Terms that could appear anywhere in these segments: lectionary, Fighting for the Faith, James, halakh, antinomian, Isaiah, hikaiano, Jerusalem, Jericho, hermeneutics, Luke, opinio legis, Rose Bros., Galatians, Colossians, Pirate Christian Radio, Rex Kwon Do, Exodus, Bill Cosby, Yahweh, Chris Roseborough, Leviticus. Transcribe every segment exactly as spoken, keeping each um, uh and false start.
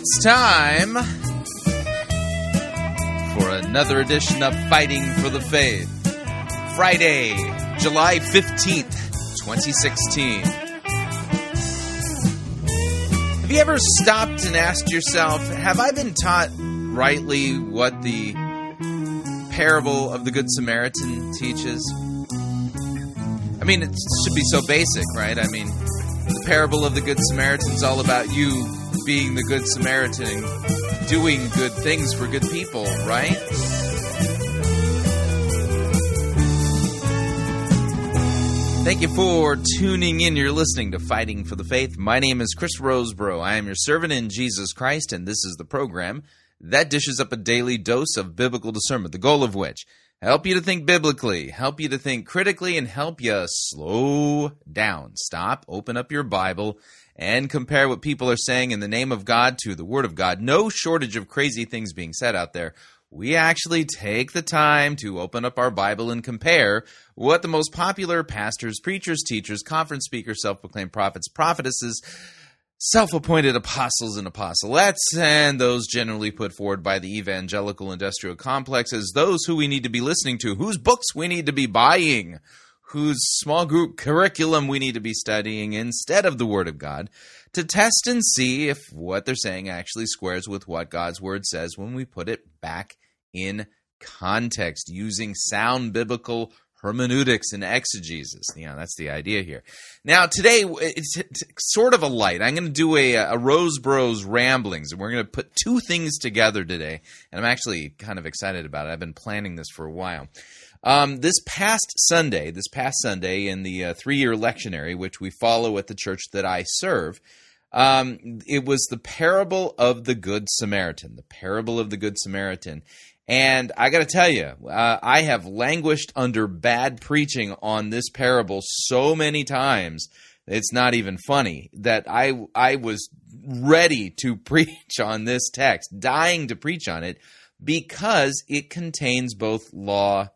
It's time for another edition of Fighting for the Faith, Friday, July fifteenth, twenty sixteen. Have you ever stopped and asked yourself, have I been taught rightly what the parable of the Good Samaritan teaches? I mean, it should be so basic, right? I mean, the parable of the Good Samaritan is all about you being the Good Samaritan, doing good things for good people, right? Thank you for tuning in. You're listening to Fighting for the Faith. My name is Chris Roseborough. I am your servant in Jesus Christ, and this is the program that dishes up a daily dose of biblical discernment, the goal of which, help you to think biblically, help you to think critically, and help you slow down. Stop, open up your Bible, and compare what people are saying in the name of God to the Word of God. No shortage of crazy things being said out there. We actually take the time to open up our Bible and compare what the most popular pastors, preachers, teachers, conference speakers, self-proclaimed prophets, prophetesses, self-appointed apostles and apostolettes, and those generally put forward by the evangelical industrial complex as those who we need to be listening to, whose books we need to be buying, whose small group curriculum we need to be studying instead of the Word of God, to test and see if what they're saying actually squares with what God's Word says when we put it back in context using sound biblical hermeneutics and exegesis. Yeah, that's the idea here. Now, today, it's sort of a light. I'm going to do a, a Rose Bros. Ramblings, and we're going to put two things together today, and I'm actually kind of excited about it. I've been planning this for a while. Um, this past Sunday, this past Sunday in the uh, three-year lectionary, which we follow at the church that I serve, um, it was the parable of the Good Samaritan, the parable of the Good Samaritan. And I got to tell you, uh, I have languished under bad preaching on this parable so many times, it's not even funny, that I I was ready to preach on this text, dying to preach on it, because it contains both law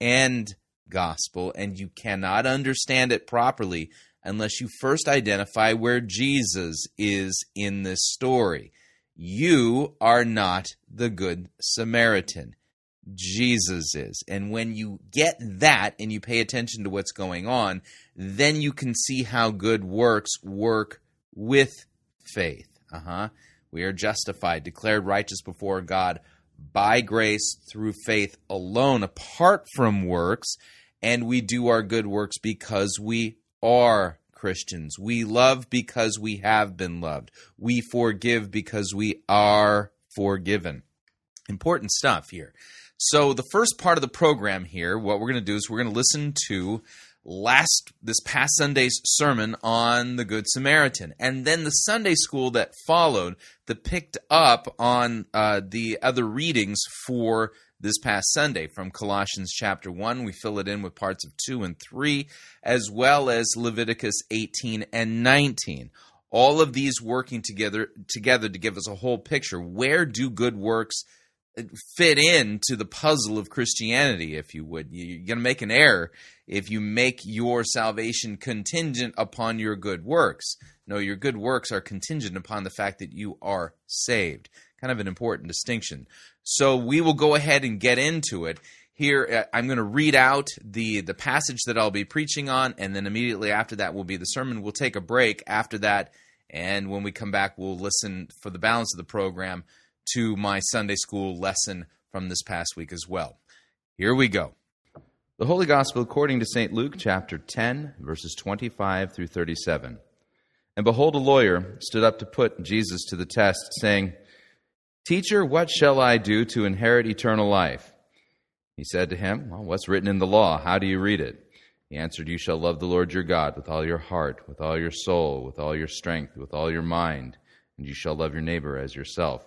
and gospel, and you cannot understand it properly unless you first identify where Jesus is in this story. You are not the Good Samaritan. Jesus is. And when you get that and you pay attention to what's going on, then you can see how good works work with faith. Uh-huh. We are justified, declared righteous before God by grace, through faith alone, apart from works, and we do our good works because we are Christians. We love because we have been loved. We forgive because we are forgiven. Important stuff here. So the first part of the program here, what we're going to do is we're going to listen to last this past Sunday's sermon on the Good Samaritan, and then the Sunday school that followed that picked up on uh, the other readings for this past Sunday from Colossians chapter one. We fill it in with parts of two and three, as well as Leviticus eighteen and nineteen. All of these working together together to give us a whole picture. Where do good works fit into the puzzle of Christianity, if you would? You're going to make an error if you make your salvation contingent upon your good works. No, your good works are contingent upon the fact that you are saved. Kind of an important distinction. So we will go ahead and get into it. Here, I'm going to read out the, the passage that I'll be preaching on, and then immediately after that will be the sermon. We'll take a break after that, and when we come back, we'll listen for the balance of the program to my Sunday school lesson from this past week as well. Here we go. The Holy Gospel according to Saint Luke, chapter ten, verses twenty-five through thirty-seven. And behold, a lawyer stood up to put Jesus to the test, saying, "Teacher, what shall I do to inherit eternal life?" He said to him, "Well, what's written in the law? How do you read it?" He answered, "You shall love the Lord your God with all your heart, with all your soul, with all your strength, with all your mind, and you shall love your neighbor as yourself."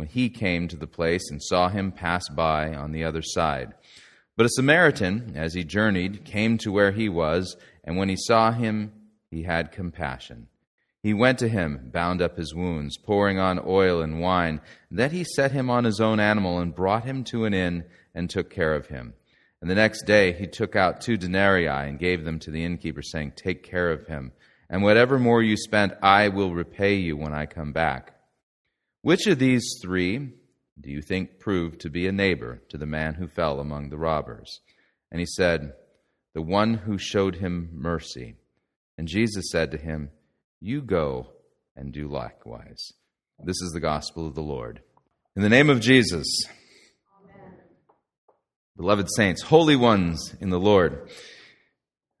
when he came to the place and saw him pass by on the other side. But a Samaritan, as he journeyed, came to where he was, and when he saw him, he had compassion. He went to him, bound up his wounds, pouring on oil and wine. Then he set him on his own animal and brought him to an inn and took care of him. And the next day he took out two denarii and gave them to the innkeeper, saying, "Take care of him, and whatever more you spent, I will repay you when I come back." Which of these three do you think proved to be a neighbor to the man who fell among the robbers? And he said, "The one who showed him mercy." And Jesus said to him, "You go and do likewise." This is the gospel of the Lord. In the name of Jesus. Amen. Beloved saints, holy ones in the Lord.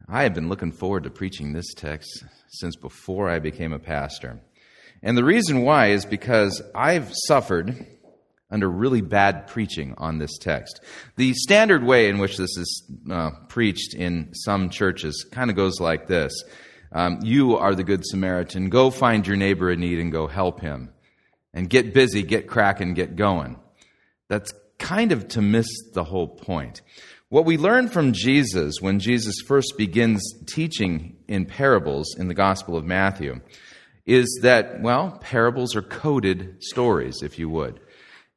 I have been looking forward to preaching this text since before I became a pastor. And the reason why is because I've suffered under really bad preaching on this text. The standard way in which this is uh, preached in some churches kind of goes like this. Um, you are the good Samaritan. Go find your neighbor in need and go help him. And get busy, get cracking, get going. That's kind of to miss the whole point. What we learn from Jesus when Jesus first begins teaching in parables in the Gospel of Matthew is that, well, parables are coded stories, if you would.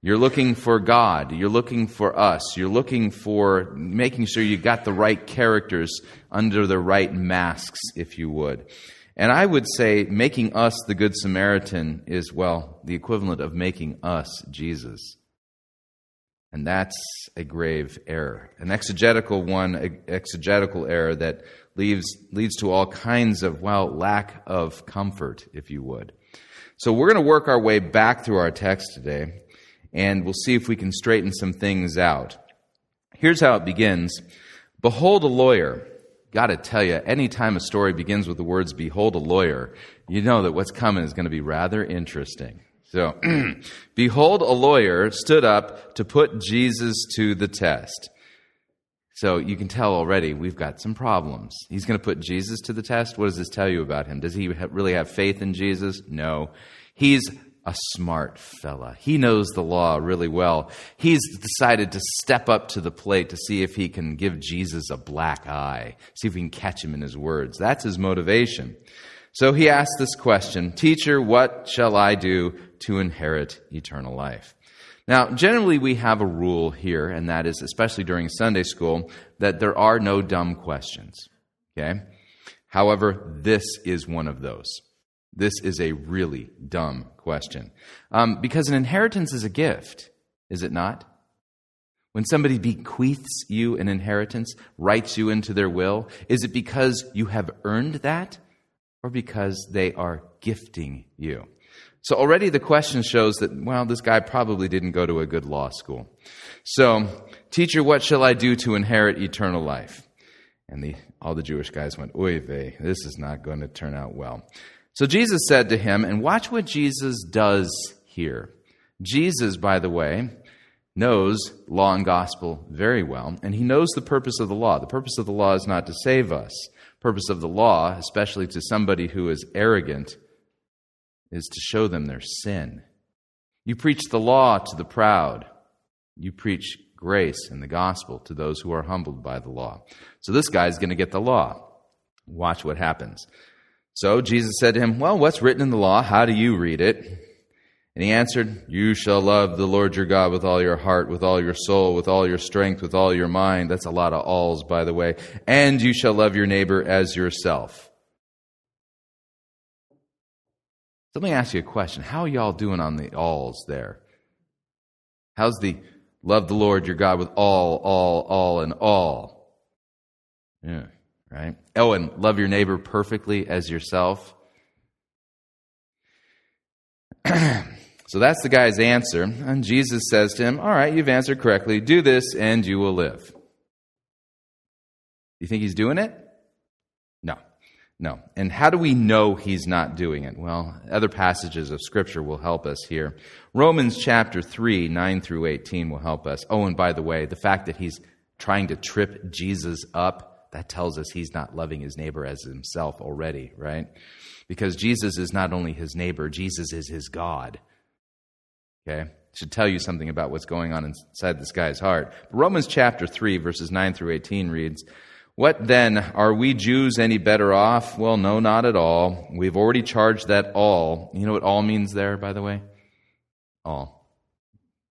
You're looking for God. You're looking for us. You're looking for making sure you got the right characters under the right masks, if you would. And I would say making us the Good Samaritan is, well, the equivalent of making us Jesus. And that's a grave error, an exegetical one, exegetical error that leaves, leads to all kinds of, well, lack of comfort, if you would. So we're going to work our way back through our text today. And we'll see if we can straighten some things out. Here's how it begins. Behold a lawyer. Got to tell you, any time a story begins with the words, behold a lawyer, you know that what's coming is going to be rather interesting. So, behold a lawyer stood up to put Jesus to the test. So you can tell already we've got some problems. He's going to put Jesus to the test. What does this tell you about him? Does he really have faith in Jesus? No. He's a smart fella. He knows the law really well. He's decided to step up to the plate to see if he can give Jesus a black eye, see if we can catch him in his words. That's his motivation. So he asked this question, "Teacher, what shall I do to inherit eternal life?" Now, generally we have a rule here, and that is, especially during Sunday school, that there are no dumb questions. Okay? However, this is one of those. This is a really dumb question. Um, because an inheritance is a gift, is it not? When somebody bequeaths you an inheritance, writes you into their will, is it because you have earned that or because they are gifting you? So already the question shows that, well, this guy probably didn't go to a good law school. So, "Teacher, what shall I do to inherit eternal life?" And the, all the Jewish guys went, "Oy vey, this is not going to turn out well." So Jesus said to him, and watch what Jesus does here. Jesus, by the way, knows law and gospel very well, and he knows the purpose of the law. The purpose of the law is not to save us. The purpose of the law, especially to somebody who is arrogant, is to show them their sin. You preach the law to the proud. You preach grace and the gospel to those who are humbled by the law. So this guy's going to get the law. Watch what happens. So Jesus said to him, "Well, what's written in the law? How do you read it?" And he answered, "You shall love the Lord your God with all your heart, with all your soul, with all your strength, with all your mind." That's a lot of alls, by the way. "And you shall love your neighbor as yourself." So let me ask you a question. How are y'all doing on the alls there? How's the love the Lord your God with all, all, all, and all? Yeah. Right? Oh, and love your neighbor perfectly as yourself. So that's the guy's answer. And Jesus says to him, "All right, you've answered correctly. Do this and you will live." You think he's doing it? No. No. And how do we know he's not doing it? Well, other passages of Scripture will help us here. Romans chapter three, nine through eighteen will help us. Oh, and by the way, the fact that he's trying to trip Jesus up, that tells us he's not loving his neighbor as himself already, right? Because Jesus is not only his neighbor, Jesus is his God. Okay? should tell you something about what's going on inside this guy's heart. Romans chapter three, verses nine through eighteen reads, "What then? Are we Jews any better off? Well, no, not at all. We've already charged that all." You know what all means there, by the way? All.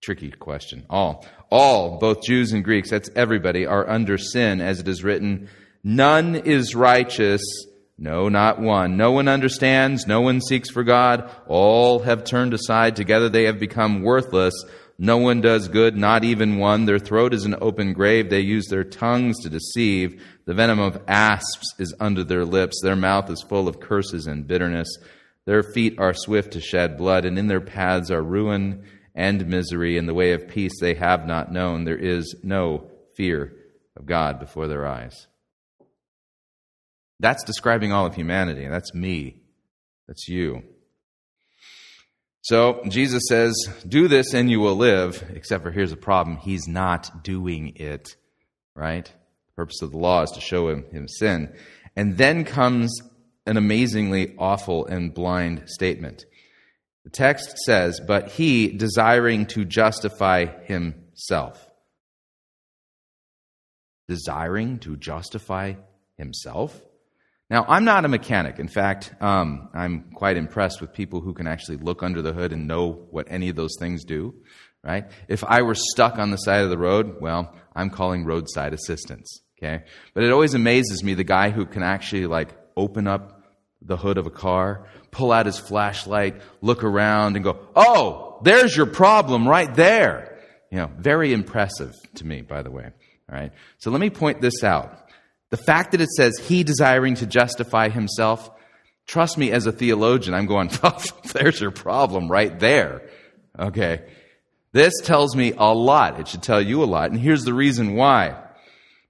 Tricky question. All. All, both Jews and Greeks, that's everybody, are under sin, as it is written, "None is righteous, no, not one. No one understands, no one seeks for God. All have turned aside, together they have become worthless. No one does good, not even one. Their throat is an open grave, they use their tongues to deceive. The venom of asps is under their lips, their mouth is full of curses and bitterness. Their feet are swift to shed blood, and in their paths are ruin and misery. In the way of peace they have not known. There is no fear of God before their eyes." That's describing all of humanity, and that's me. That's you. So Jesus says, do this and you will live, except for here's a problem. He's not doing it, right? The purpose of the law is to show him, him sin. And then comes an amazingly awful and blind statement. The text says, "But he, desiring to justify himself." Desiring to justify himself? Now, I'm not a mechanic. In fact, um, I'm quite impressed with people who can actually look under the hood and know what any of those things do, right? If I were stuck on the side of the road, well, I'm calling roadside assistance, okay? But it always amazes me, the guy who can actually, like, open up the hood of a car, pull out his flashlight, look around, and go, "Oh, there's your problem right there." You know, very impressive to me, by the way. All right. So let me point this out. The fact that it says he desiring to justify himself, trust me, as a theologian, I'm going, "Oh, there's your problem right there." Okay. This tells me a lot. It should tell you a lot. And here's the reason why.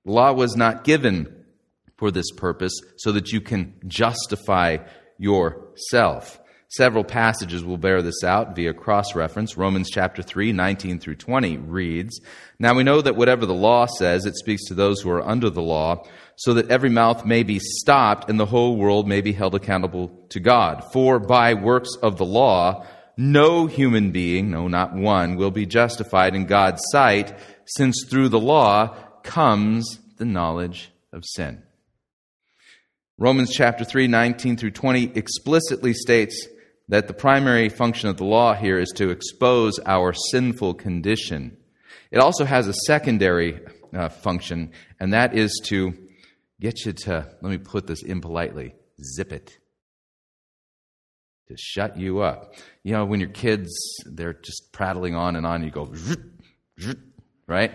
The law was not given for this purpose, so that you can justify yourself. Several passages will bear this out via cross-reference. Romans chapter three, nineteen through twenty reads, "Now we know that whatever the law says, it speaks to those who are under the law, so that every mouth may be stopped and the whole world may be held accountable to God. For by works of the law, no human being, no, not one, will be justified in God's sight, since through the law comes the knowledge of sin." Romans chapter three, nineteen through twenty explicitly states that the primary function of the law here is to expose our sinful condition. It also has a secondary uh, function, and that is to get you to, let me put this impolitely, zip it. To shut you up. You know, when your kids, they're just prattling on and on, you go, right?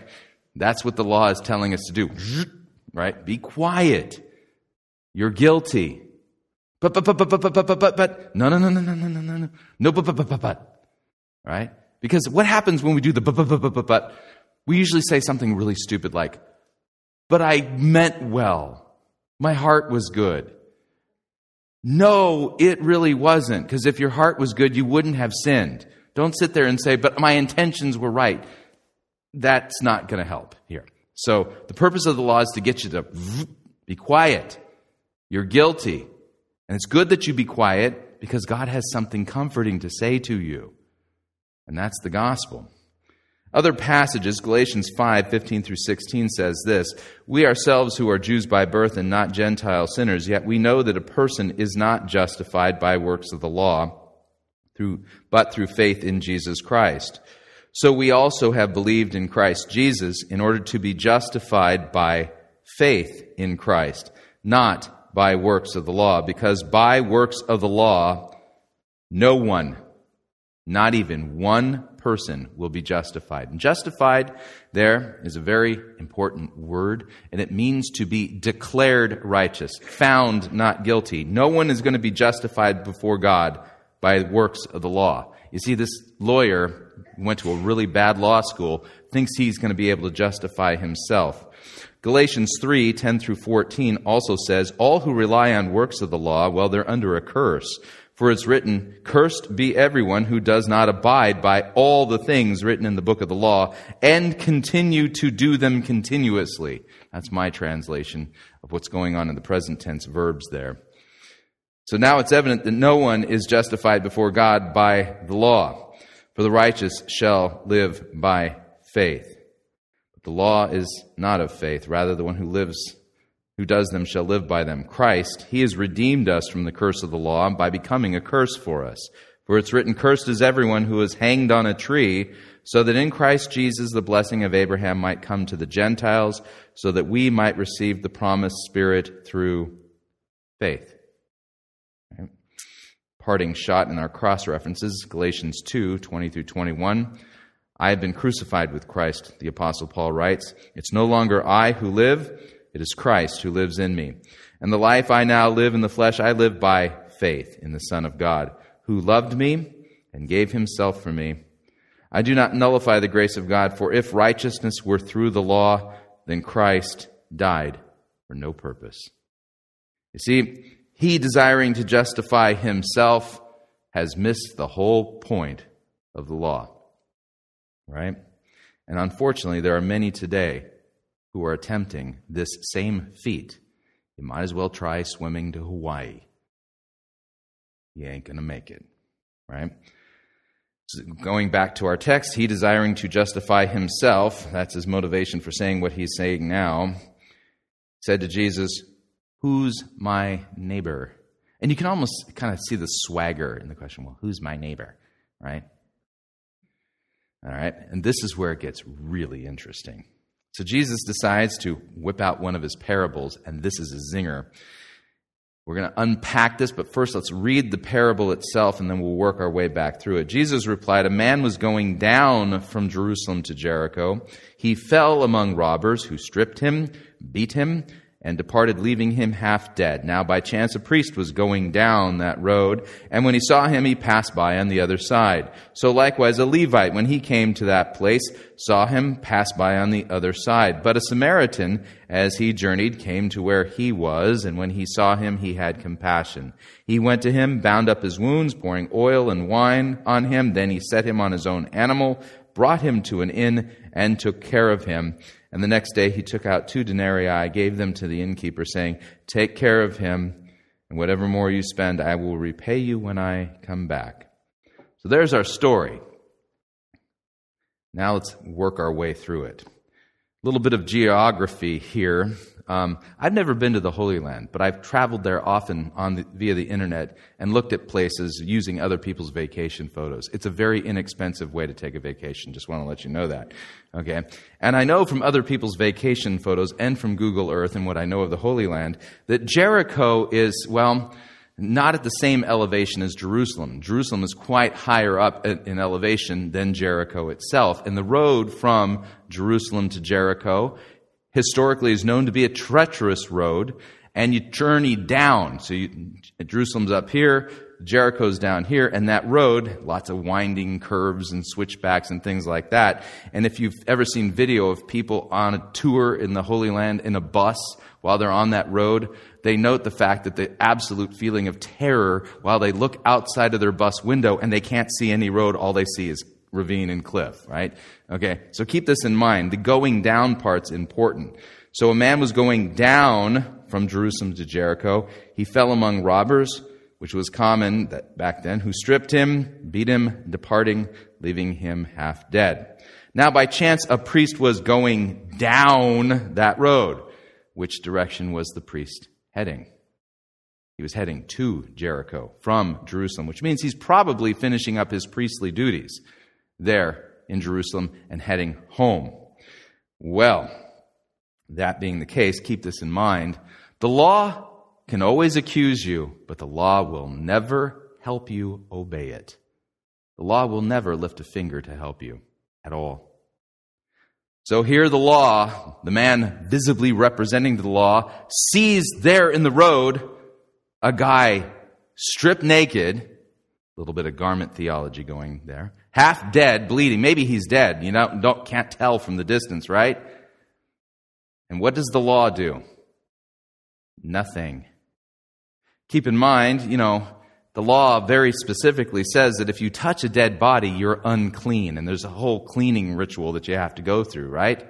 That's what the law is telling us to do, right? Be quiet. You're guilty. But, but, but, but, but, but, but, but, but, no, no, no, no, no, no, no, no, no, no, but, but, but, but, but, right? Because what happens when we do the but, but, but, but, but, but, we usually say something really stupid like, "But I meant well. My heart was good." No, it really wasn't, because if your heart was good, you wouldn't have sinned. Don't sit there and say, "But my intentions were right." That's not going to help here. So the purpose of the law is to get you to be quiet. You're guilty. And it's good that you be quiet, because God has something comforting to say to you. And that's the gospel. Other passages, Galatians five, fifteen through sixteen says this, "We ourselves who are Jews by birth and not Gentile sinners, yet we know that a person is not justified by works of the law, through, but through faith in Jesus Christ. So we also have believed in Christ Jesus in order to be justified by faith in Christ, not by works of the law, because by works of the law, no one, not even one person, will be justified." And justified there is a very important word, and it means to be declared righteous, found not guilty. No one is going to be justified before God by works of the law. You see, this lawyer went to a really bad law school, thinks he's going to be able to justify himself. Galatians three, ten through fourteen also says, "All who rely on works of the law, well, they're under a curse. For it's written, 'Cursed be everyone who does not abide by all the things written in the book of the law and continue to do them continuously.'" That's my translation of what's going on in the present tense verbs there. So now it's evident that no one is justified before God by the law. For the righteous shall live by faith. But the law is not of faith. Rather, the one who lives, who does them shall live by them. Christ, he has redeemed us from the curse of the law by becoming a curse for us. For it's written, cursed is everyone who is hanged on a tree, so that in Christ Jesus the blessing of Abraham might come to the Gentiles, so that we might receive the promised Spirit through faith. Right. Parting shot in our cross references, Galatians two, twenty through twenty-one. I have been crucified with Christ, the Apostle Paul writes. It's no longer I who live, it is Christ who lives in me. And the life I now live in the flesh, I live by faith in the Son of God, who loved me and gave himself for me. I do not nullify the grace of God, for if righteousness were through the law, then Christ died for no purpose. You see, he desiring to justify himself has missed the whole point of the law, right? And unfortunately, there are many today who are attempting this same feat. You might as well try swimming to Hawaii. You ain't going to make it, right? So going back to our text, he desiring to justify himself, that's his motivation for saying what he's saying now, said to Jesus, who's my neighbor? And you can almost kind of see the swagger in the question, well, who's my neighbor, right? All right, and this is where it gets really interesting. So Jesus decides to whip out one of his parables, and this is a zinger. We're going to unpack this, but first let's read the parable itself, and then we'll work our way back through it. Jesus replied, a man was going down from Jerusalem to Jericho. He fell among robbers who stripped him, beat him, and departed, leaving him half dead. Now by chance a priest was going down that road, and when he saw him, he passed by on the other side. So likewise a Levite, when he came to that place, saw him, pass by on the other side. But a Samaritan, as he journeyed, came to where he was, and when he saw him, he had compassion. He went to him, bound up his wounds, pouring oil and wine on him. Then he set him on his own animal, brought him to an inn, and took care of him. And the next day he took out two denarii, gave them to the innkeeper, saying, take care of him, and whatever more you spend, I will repay you when I come back. So there's our story. Now let's work our way through it. A little bit of geography here. Um, I've never been to the Holy Land, but I've traveled there often on the, via the internet and looked at places using other people's vacation photos. It's a very inexpensive way to take a vacation. Just want to let you know that. Okay. And I know from other people's vacation photos and from Google Earth and what I know of the Holy Land that Jericho is, well, not at the same elevation as Jerusalem. Jerusalem is quite higher up in elevation than Jericho itself. And the road from Jerusalem to Jericho historically is known to be a treacherous road, and you journey down. So you, Jerusalem's up here, Jericho's down here, and that road, lots of winding curves and switchbacks and things like that. And if you've ever seen video of people on a tour in the Holy Land in a bus while they're on that road, they note the fact that the absolute feeling of terror while they look outside of their bus window and they can't see any road, all they see is ravine and cliff, right? Okay, so keep this in mind. The going down part's important. So a man was going down from Jerusalem to Jericho. He fell among robbers, which was common back then, who stripped him, beat him, departing, leaving him half dead. Now by chance a priest was going down that road. Which direction was the priest heading? He was heading to Jericho from Jerusalem, which means he's probably finishing up his priestly duties there in Jerusalem and heading home. Well, that being the case, keep this in mind. The law can always accuse you, but the law will never help you obey it. The law will never lift a finger to help you at all. So here the law, the man visibly representing the law, sees there in the road a guy stripped naked, a little bit of garment theology going there, half dead, bleeding. Maybe he's dead. You know, don't can't tell from the distance, right? And what does the law do? Nothing. Keep in mind, you know, the law very specifically says that if you touch a dead body, you're unclean, and there's a whole cleaning ritual that you have to go through, right?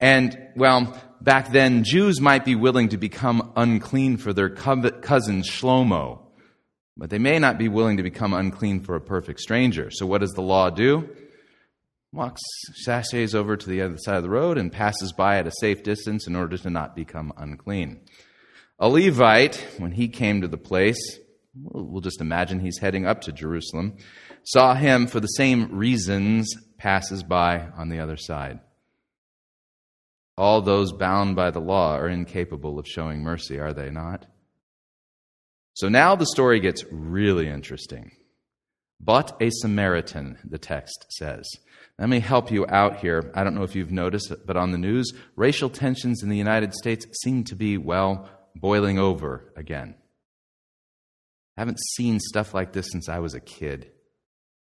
And, well, back then, Jews might be willing to become unclean for their cousin Shlomo, But they may not be willing to become unclean for a perfect stranger. So what does the law do? Walks, sashays over to the other side of the road and passes by at a safe distance in order to not become unclean. A Levite, when he came to the place, we'll just imagine he's heading up to Jerusalem, saw him for the same reasons, passes by on the other side. All those bound by the law are incapable of showing mercy, are they not? So now the story gets really interesting. But a Samaritan, the text says. Let me help you out here. I don't know if you've noticed, but on the news, racial tensions in the United States seem to be, well, boiling over again. I haven't seen stuff like this since I was a kid.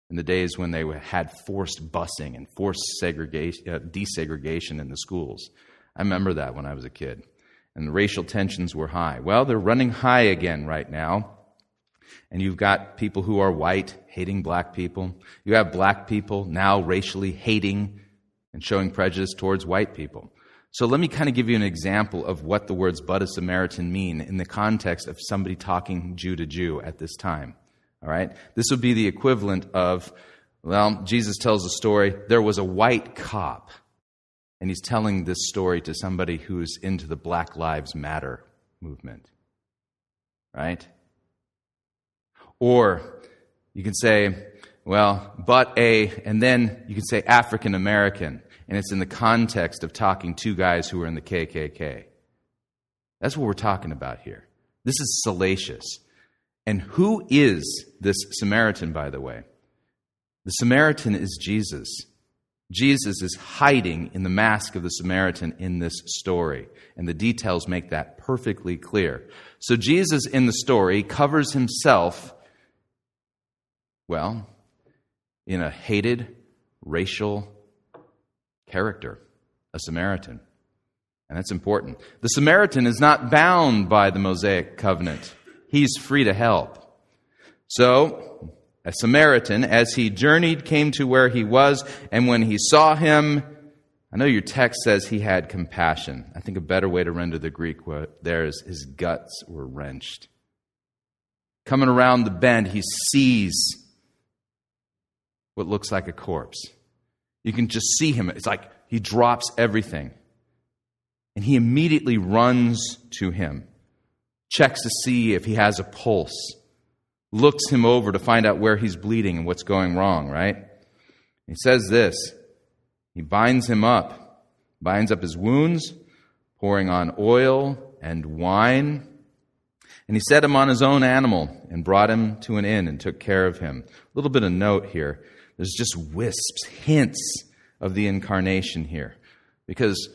In the days when they had forced busing and forced segregation, uh, desegregation in the schools. I remember that when I was a kid. And the racial tensions were high. Well, they're running high again right now. And you've got people who are white hating black people. You have black people now racially hating and showing prejudice towards white people. So let me kind of give you an example of what the words "but a Samaritan" mean in the context of somebody talking Jew to Jew at this time. All right? This would be the equivalent of, well, Jesus tells a story, there was a white cop. And he's telling this story to somebody who's into the Black Lives Matter movement, right? Or you can say, well, but a, and then you can say African American, and it's in the context of talking to guys who are in the K K K. That's what we're talking about here. This is salacious. And who is this Samaritan, by the way? The Samaritan is Jesus. Jesus is hiding in the mask of the Samaritan in this story, and the details make that perfectly clear. So Jesus in the story covers himself, well, in a hated racial character, a Samaritan. And that's important. The Samaritan is not bound by the Mosaic covenant. He's free to help. So a Samaritan, as he journeyed, came to where he was, and when he saw him, I know your text says he had compassion. I think a better way to render the Greek word there is his guts were wrenched. Coming around the bend, he sees what looks like a corpse. You can just see him. It's like he drops everything. And he immediately runs to him, checks to see if he has a pulse, looks him over to find out where he's bleeding and what's going wrong, right? He says this, he binds him up, binds up his wounds, pouring on oil and wine. And he set him on his own animal and brought him to an inn and took care of him. A little bit of note here. There's just wisps, hints of the incarnation here. Because,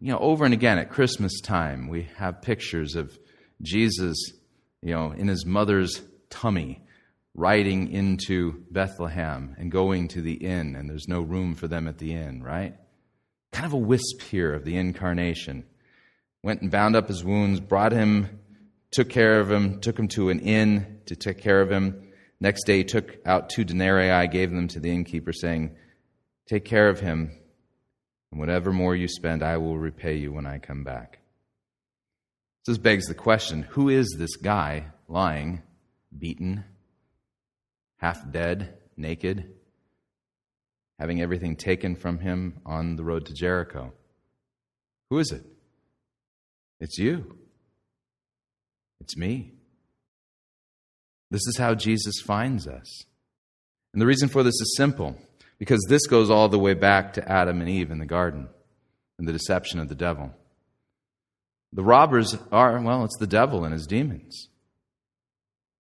you know, over and again at Christmas time, we have pictures of Jesus, you know, in his mother's tummy, riding into Bethlehem and going to the inn, and there's no room for them at the inn, right? Kind of a wisp here of the incarnation. Went and bound up his wounds, brought him, took care of him, took him to an inn to take care of him. Next day, took out two denarii, gave them to the innkeeper, saying, "Take care of him, and whatever more you spend, I will repay you when I come back." This begs the question, who is this guy lying beaten, half dead, naked, having everything taken from him on the road to Jericho? Who is it? It's you. It's me. This is how Jesus finds us. And the reason for this is simple, because this goes all the way back to Adam and Eve in the garden and the deception of the devil. The robbers are, well, it's the devil and his demons.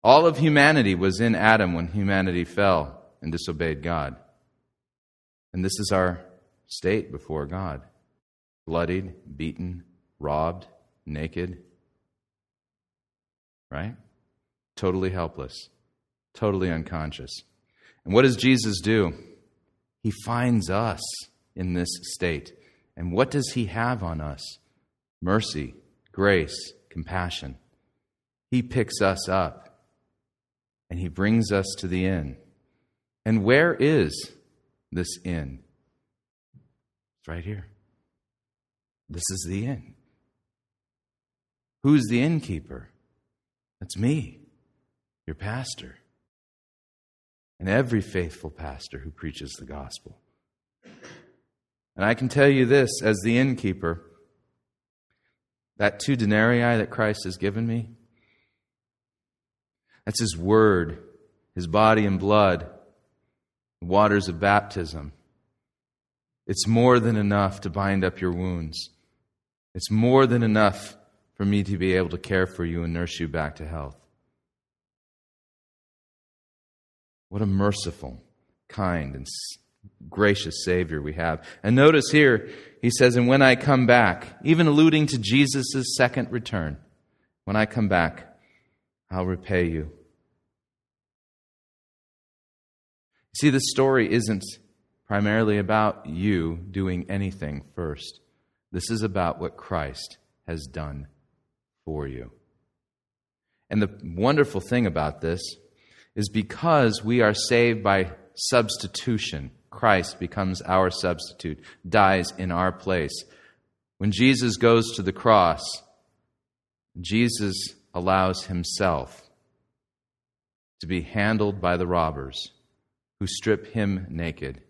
All of humanity was in Adam when humanity fell and disobeyed God. And this is our state before God. Bloodied, beaten, robbed, naked. Right? Totally helpless. Totally unconscious. And what does Jesus do? He finds us in this state. And what does he have on us? Mercy, grace, compassion. He picks us up. And he brings us to the inn. And where is this inn? It's right here. This is the inn. Who's the innkeeper? That's me. your pastor, and every faithful pastor who preaches the gospel. And I can tell you this, as the innkeeper, that two denarii that Christ has given me, that's His word, His body and blood, the waters of baptism. It's more than enough to bind up your wounds. It's more than enough for me to be able to care for you and nurse you back to health. What a merciful, kind, and gracious Savior we have. And notice here, he says, and when I come back, even alluding to Jesus' second return, when I come back, I'll repay you. See, this story isn't primarily about you doing anything first. This is about what Christ has done for you. And the wonderful thing about this is because we are saved by substitution, Christ becomes our substitute, dies in our place. When Jesus goes to the cross, Jesus allows Himself to be handled by the robbers who strip Him naked,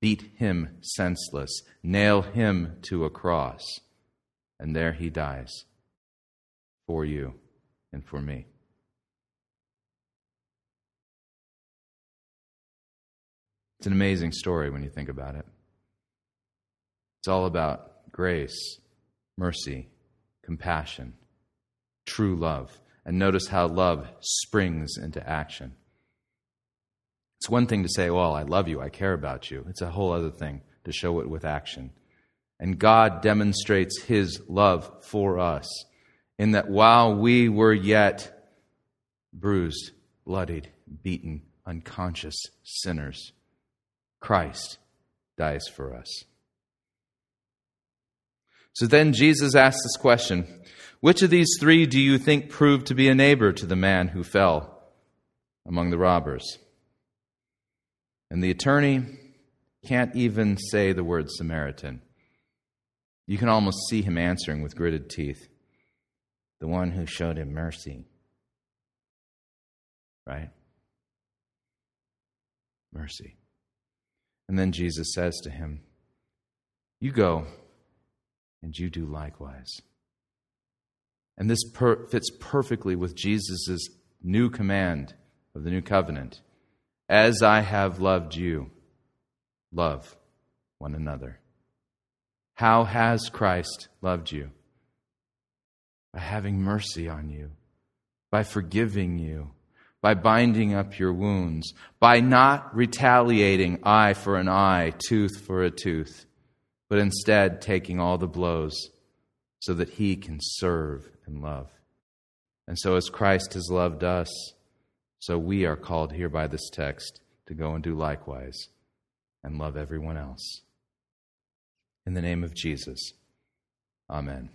beat Him senseless, nail Him to a cross, and there He dies for you and for me. It's an amazing story when you think about it. It's all about grace, mercy, compassion, true love. And notice how love springs into action. It's one thing to say, well, I love you, I care about you. It's a whole other thing to show it with action. And God demonstrates His love for us in that while we were yet bruised, bloodied, beaten, unconscious sinners, Christ dies for us. So then Jesus asks this question, which of these three do you think proved to be a neighbor to the man who fell among the robbers? And the attorney can't even say the word Samaritan. You can almost see him answering with gritted teeth, the one who showed him mercy. Right? Mercy. And then Jesus says to him, you go and you do likewise. And this per- fits perfectly with Jesus' new command of the new covenant. As I have loved you, love one another. How has Christ loved you? By having mercy on you, by forgiving you, by binding up your wounds, by not retaliating eye for an eye, tooth for a tooth, but instead taking all the blows so that He can serve and love. And so as Christ has loved us, so we are called here by this text to go and do likewise and love everyone else. In the name of Jesus, amen.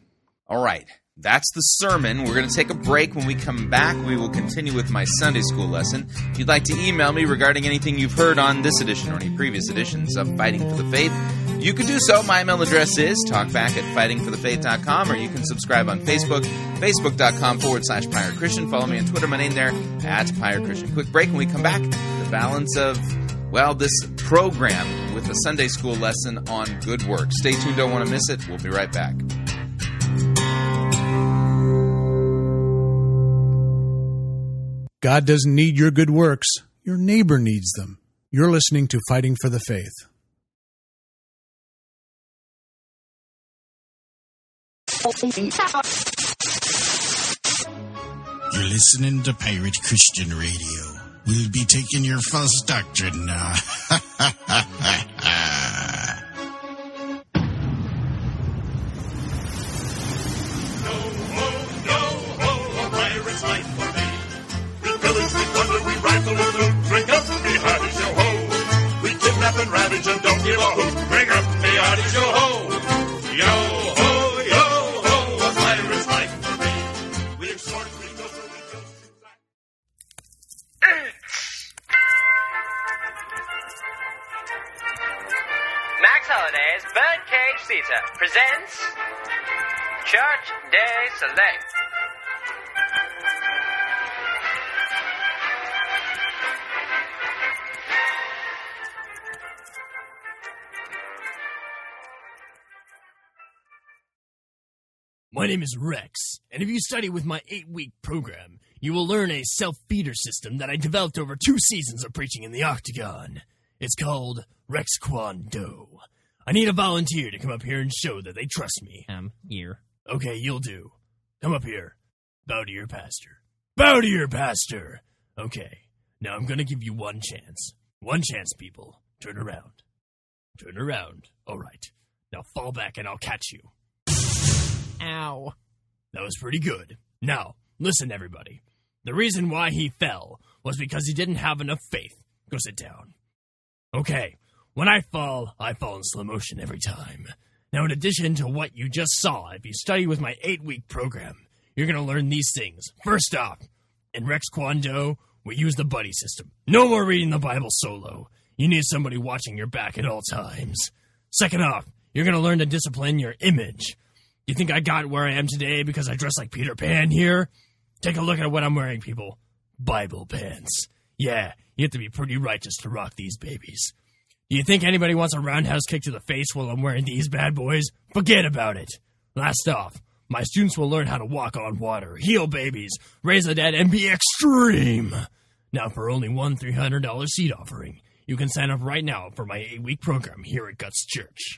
All right. That's the sermon. We're going to take a break. When we come back, we will continue with my Sunday school lesson. If you'd like to email me regarding anything you've heard on this edition or any previous editions of Fighting for the Faith, you can do so. My email address is talkback at fighting for the faith dot com, or you can subscribe on Facebook, facebook.com forward slash Pirate Christian. Follow me on Twitter, my name there, at Pirate Christian. Quick break. When we come back, the balance of, well, this program with a Sunday school lesson on good works. Stay tuned. Don't want to miss it. We'll be right back. God doesn't need your good works. Your neighbor needs them. You're listening to Fighting for the Faith. You're listening to Pirate Christian Radio. We'll be taking your false doctrine now. No, oh, no, oh, a pirate's life. And ravage and don't give a hoot. Bring up the oddies, yo ho, yo ho, yo ho. A pirate's life for me. We exhort, we go through, we go through. Max Holiday's Birdcage Theater presents Church Day Select. My name is Rex, and if you study with my eight-week program, you will learn a self-feeder system that I developed over two seasons of preaching in the Octagon. It's called Rex Kwon Do. I need a volunteer to come up here and show that they trust me. Um, here. Okay, you'll do. Come up here. Bow to your pastor. Bow to your pastor! Okay, now I'm gonna give you one chance. One chance, people. Turn around. Turn around. All right. Now fall back and I'll catch you. Ow. That was pretty good. Now, listen, everybody. The reason why he fell was because he didn't have enough faith. Go sit down. Okay, when I fall, I fall in slow motion every time. Now, in addition to what you just saw, if you study with my eight-week program, you're going to learn these things. First off, in Rex Kwon Do, we use the buddy system. No more reading the Bible solo. You need somebody watching your back at all times. Second off, you're going to learn to discipline your image. You think I got where I am today because I dress like Peter Pan here? Take a look at what I'm wearing, people. Bible pants. Yeah, you have to be pretty righteous to rock these babies. Do you think anybody wants a roundhouse kick to the face while I'm wearing these bad boys? Forget about it. Last off, my students will learn how to walk on water, heal babies, raise the dead, and be extreme. Now, for only one three hundred dollars seed offering, you can sign up right now for my eight-week program here at Guts Church.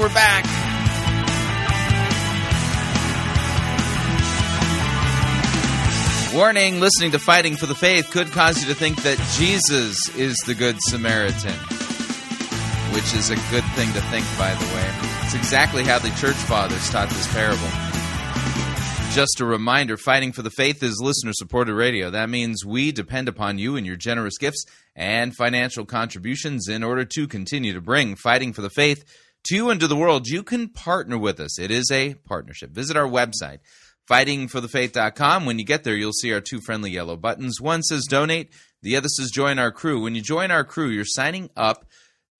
We're back. Warning, listening to Fighting for the Faith could cause you to think that Jesus is the Good Samaritan, which is a good thing to think, by the way. It's exactly how the church fathers taught this parable. Just a reminder, Fighting for the Faith is listener-supported radio. That means we depend upon you and your generous gifts and financial contributions in order to continue to bring Fighting for the Faith to you and to the world. You can partner with us. It is a partnership. Visit our website, fighting for the faith dot com. When you get there, you'll see our two friendly yellow buttons. One says donate, the other says join our crew. When you join our crew, you're signing up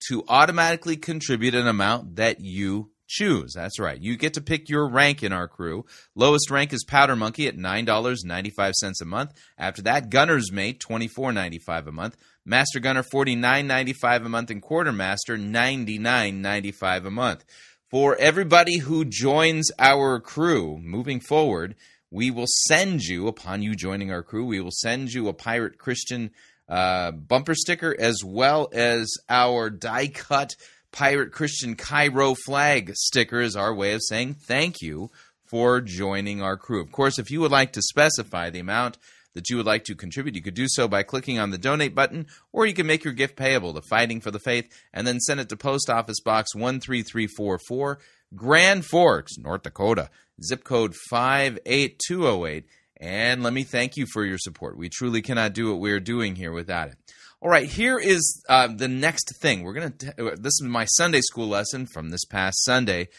to automatically contribute an amount that you choose. That's right. You get to pick your rank in our crew. Lowest rank is Powder Monkey at nine dollars and ninety-five cents a month. After that, Gunner's Mate, twenty-four dollars and ninety-five cents a month. Master Gunner, forty-nine dollars and ninety-five cents a month, and Quartermaster, ninety-nine dollars and ninety-five cents a month. For everybody who joins our crew, moving forward, we will send you, upon you joining our crew, we will send you a Pirate Christian uh, bumper sticker, as well as our die-cut Pirate Christian Cairo flag sticker is our way of saying thank you for joining our crew. Of course, if you would like to specify the amount that you would like to contribute, you could do so by clicking on the donate button, or you can make your gift payable to Fighting for the Faith and then send it to Post Office Box one three three four four, Grand Forks, North Dakota, zip code five eight two oh eight. And let me thank you for your support. We truly cannot do what we are doing here without it. All right, here is uh, the next thing. We're going to this is my Sunday school lesson from this past Sunday,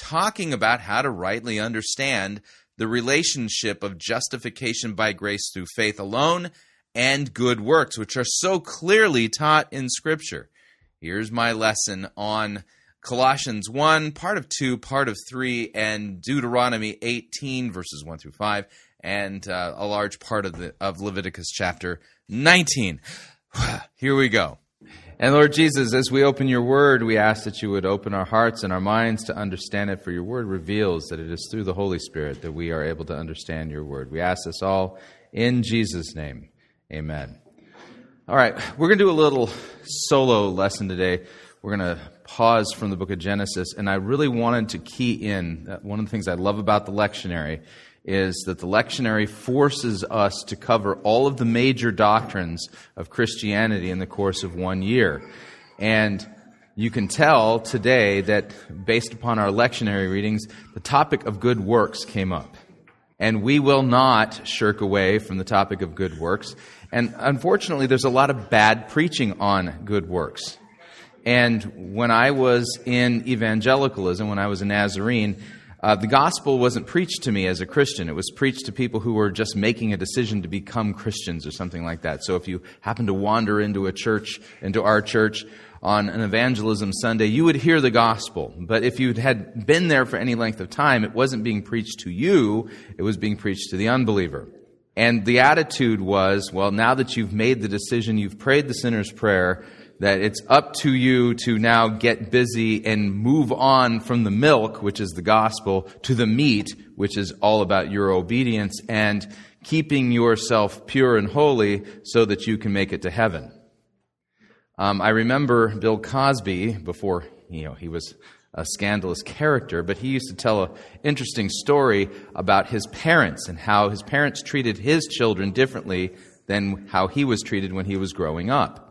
talking about how to rightly understand the relationship of justification by grace through faith alone and good works, which are so clearly taught in Scripture. Here's my lesson on Colossians one, part of two, part of three, and Deuteronomy eighteen, verses one through five, and uh, a large part of the of Leviticus chapter nineteen. Here we go. And Lord Jesus, as we open your word, we ask that you would open our hearts and our minds to understand it, for your word reveals that it is through the Holy Spirit that we are able to understand your word. We ask this all in Jesus' name. Amen. All right, we're going to do a little solo lesson today. We're going to pause from the book of Genesis, and I really wanted to key in. One of the things I love about the lectionary is that the lectionary forces us to cover all of the major doctrines of Christianity in the course of one year. And you can tell today that based upon our lectionary readings, the topic of good works came up. And we will not shirk away from the topic of good works. And unfortunately, there's a lot of bad preaching on good works. And when I was in evangelicalism, when I was a Nazarene, Uh, the gospel wasn't preached to me as a Christian. It was preached to people who were just making a decision to become Christians or something like that. So if you happen to wander into a church, into our church, on an evangelism Sunday, you would hear the gospel. But if you had been there for any length of time, it wasn't being preached to you. It was being preached to the unbeliever. And the attitude was, well, now that you've made the decision, you've prayed the sinner's prayer, that it's up to you to now get busy and move on from the milk, which is the gospel, to the meat, which is all about your obedience and keeping yourself pure and holy so that you can make it to heaven. Um, I remember Bill Cosby, before, you know, he was a scandalous character, but he used to tell an interesting story about his parents and how his parents treated his children differently than how he was treated when he was growing up.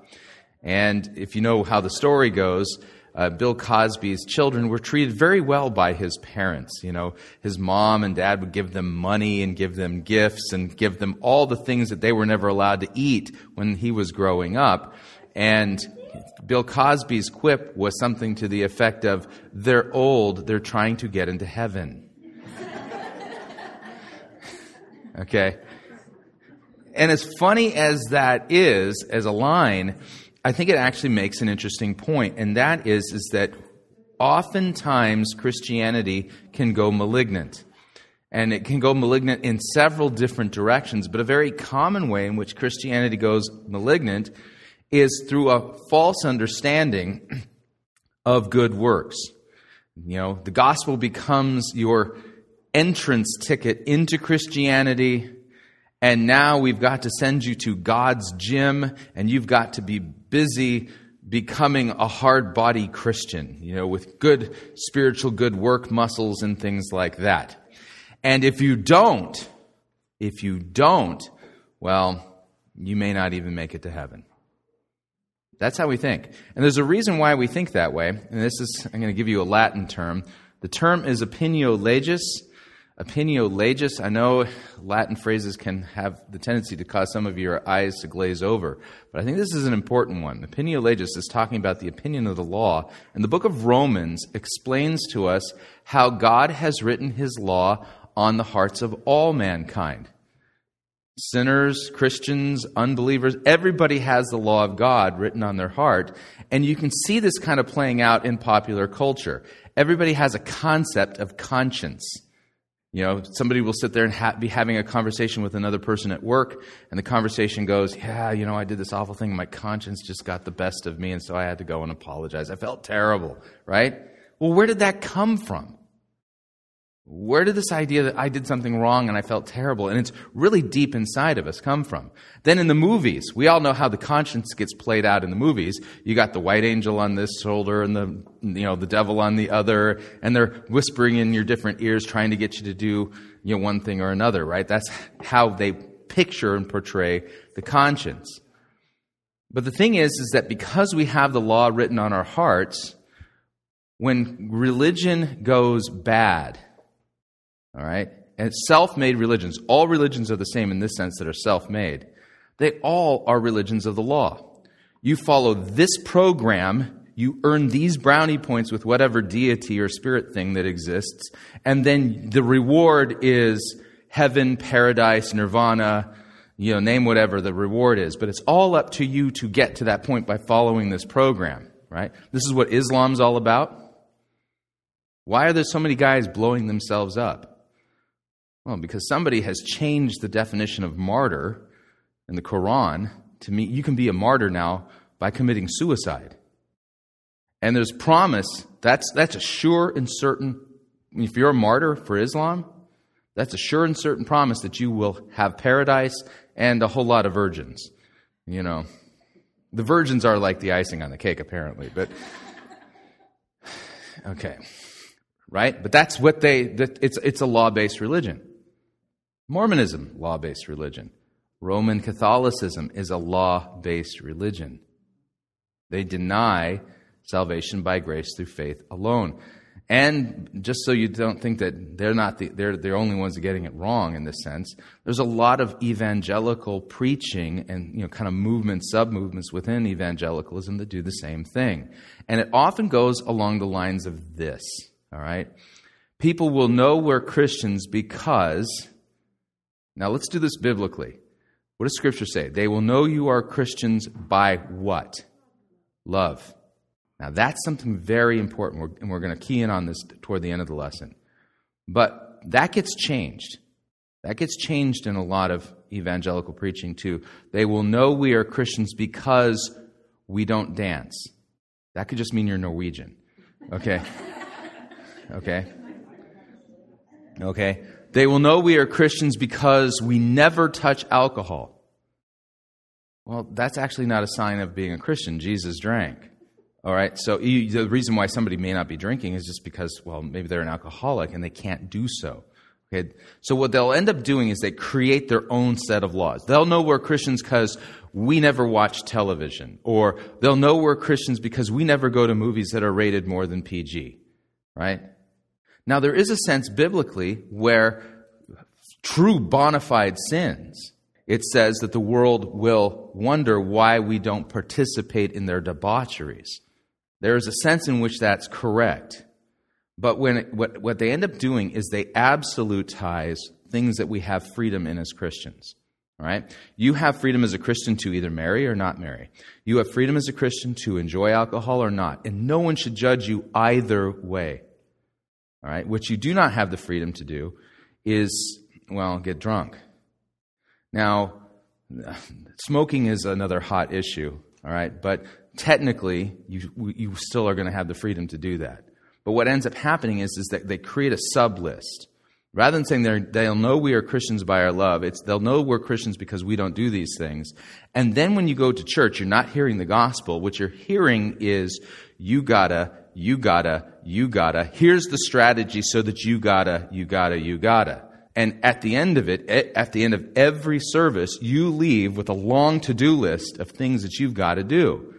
And if you know how the story goes, uh, Bill Cosby's children were treated very well by his parents. You know, his mom and dad would give them money and give them gifts and give them all the things that they were never allowed to eat when he was growing up. And Bill Cosby's quip was something to the effect of, "They're old, they're trying to get into heaven." Okay. And as funny as that is, as a line, I think it actually makes an interesting point, and that is, is that oftentimes Christianity can go malignant. And it can go malignant in several different directions, but a very common way in which Christianity goes malignant is through a false understanding of good works. You know, the gospel becomes your entrance ticket into Christianity, and now we've got to send you to God's gym, and you've got to be busy becoming a hard-body Christian, you know, with good spiritual good work muscles and things like that. And if you don't, if you don't, well, you may not even make it to heaven. That's how we think. And there's a reason why we think that way. And this is, I'm going to give you a Latin term. The term is opinio legis. Opinio legis. I know Latin phrases can have the tendency to cause some of your eyes to glaze over, but I think this is an important one. Opinio legis is talking about the opinion of the law, and the book of Romans explains to us how God has written his law on the hearts of all mankind. Sinners, Christians, unbelievers, everybody has the law of God written on their heart, and you can see this kind of playing out in popular culture. Everybody has a concept of conscience. You know, somebody will sit there and ha- be having a conversation with another person at work, and the conversation goes, yeah, you know, I did this awful thing, my conscience just got the best of me, and so I had to go and apologize. I felt terrible, right? Well, where did that come from? Where did this idea that I did something wrong and I felt terrible, and it's really deep inside of us, come from? Then in the movies, we all know how the conscience gets played out in the movies. You got the white angel on this shoulder and the, you know, the devil on the other, and they're whispering in your different ears trying to get you to do, you know, one thing or another, right? That's how they picture and portray the conscience. But the thing is, is that because we have the law written on our hearts, when religion goes bad, all right, and self-made religions, all religions are the same in this sense that are self-made. They all are religions of the law. You follow this program, you earn these brownie points with whatever deity or spirit thing that exists, and then the reward is heaven, paradise, nirvana, you know, name whatever the reward is. But it's all up to you to get to that point by following this program, right? This is what Islam's all about. Why are there so many guys blowing themselves up? Well, because somebody has changed the definition of martyr in the Quran to mean you can be a martyr now by committing suicide. And there's promise. That's that's a sure and certain, if you're a martyr for Islam, that's a sure and certain promise that you will have paradise and a whole lot of virgins. You know, the virgins are like the icing on the cake, apparently, but okay. Right? But that's what they, that it's it's a law-based religion. Mormonism, law-based religion. Roman Catholicism is a law-based religion. They deny salvation by grace through faith alone. And just so you don't think that they're not the, they're the only ones getting it wrong in this sense, there's a lot of evangelical preaching and, you know, kind of movements, sub-movements within evangelicalism that do the same thing. And it often goes along the lines of this. All right? People will know we're Christians because, now let's do this biblically. What does Scripture say? They will know you are Christians by what? Love. Now that's something very important, we're, and we're going to key in on this toward the end of the lesson. But that gets changed. That gets changed in a lot of evangelical preaching too. They will know we are Christians because we don't dance. That could just mean you're Norwegian. Okay? Okay. Okay. They will know we are Christians because we never touch alcohol. Well, that's actually not a sign of being a Christian. Jesus drank. All right. So you, the reason why somebody may not be drinking is just because, well, maybe they're an alcoholic and they can't do so. Okay. So what they'll end up doing is they create their own set of laws. They'll know we're Christians because we never watch television, or they'll know we're Christians because we never go to movies that are rated more than P G. Right? Now, there is a sense biblically where true bona fide sins, it says that the world will wonder why we don't participate in their debaucheries. There is a sense in which that's correct. But when it, what, what they end up doing is they absolutize things that we have freedom in as Christians. All right? You have freedom as a Christian to either marry or not marry. You have freedom as a Christian to enjoy alcohol or not. And no one should judge you either way. All right, what you do not have the freedom to do is, well, get drunk. Now, smoking is another hot issue, all right? But technically, you you still are going to have the freedom to do that. But what ends up happening is, is that they create a sub-list. Rather than saying they'll know we are Christians by our love, it's they'll know we're Christians because we don't do these things. And then when you go to church, you're not hearing the gospel. What you're hearing is you gotta... You gotta, you gotta, here's the strategy so that you gotta, you gotta, you gotta. And at the end of it, at the end of every service, you leave with a long to-do list of things that you've got to do.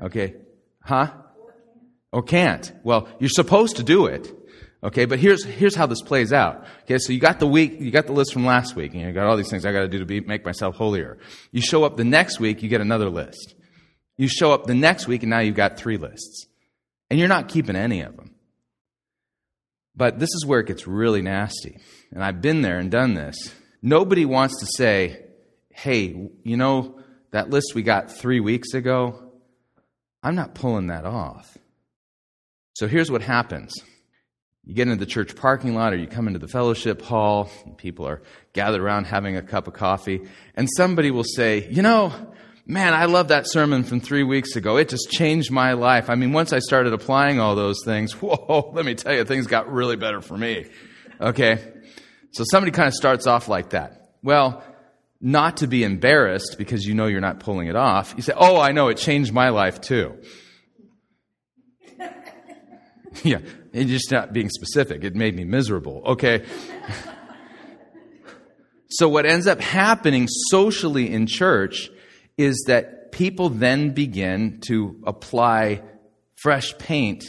Okay? Huh? Or can't. Well, you're supposed to do it. Okay, but here's here's how this plays out. Okay, so you got the week, you got the list from last week, and you got all these things I gotta do to be, make myself holier. You show up the next week, you get another list. You show up the next week, and now you've got three lists. And you're not keeping any of them. But this is where it gets really nasty. And I've been there and done this. Nobody wants to say, hey, you know, that list we got three weeks ago, I'm not pulling that off. So here's what happens. You get into the church parking lot, or you come into the fellowship hall, and people are gathered around having a cup of coffee, and somebody will say, you know, man, I love that sermon from three weeks ago. It just changed my life. I mean, once I started applying all those things, whoa, let me tell you, things got really better for me. Okay? So somebody kind of starts off like that. Well, not to be embarrassed because you know you're not pulling it off, you say, oh, I know, it changed my life too. Yeah, you're just not being specific. It made me miserable. Okay. So what ends up happening socially in church is that people then begin to apply fresh paint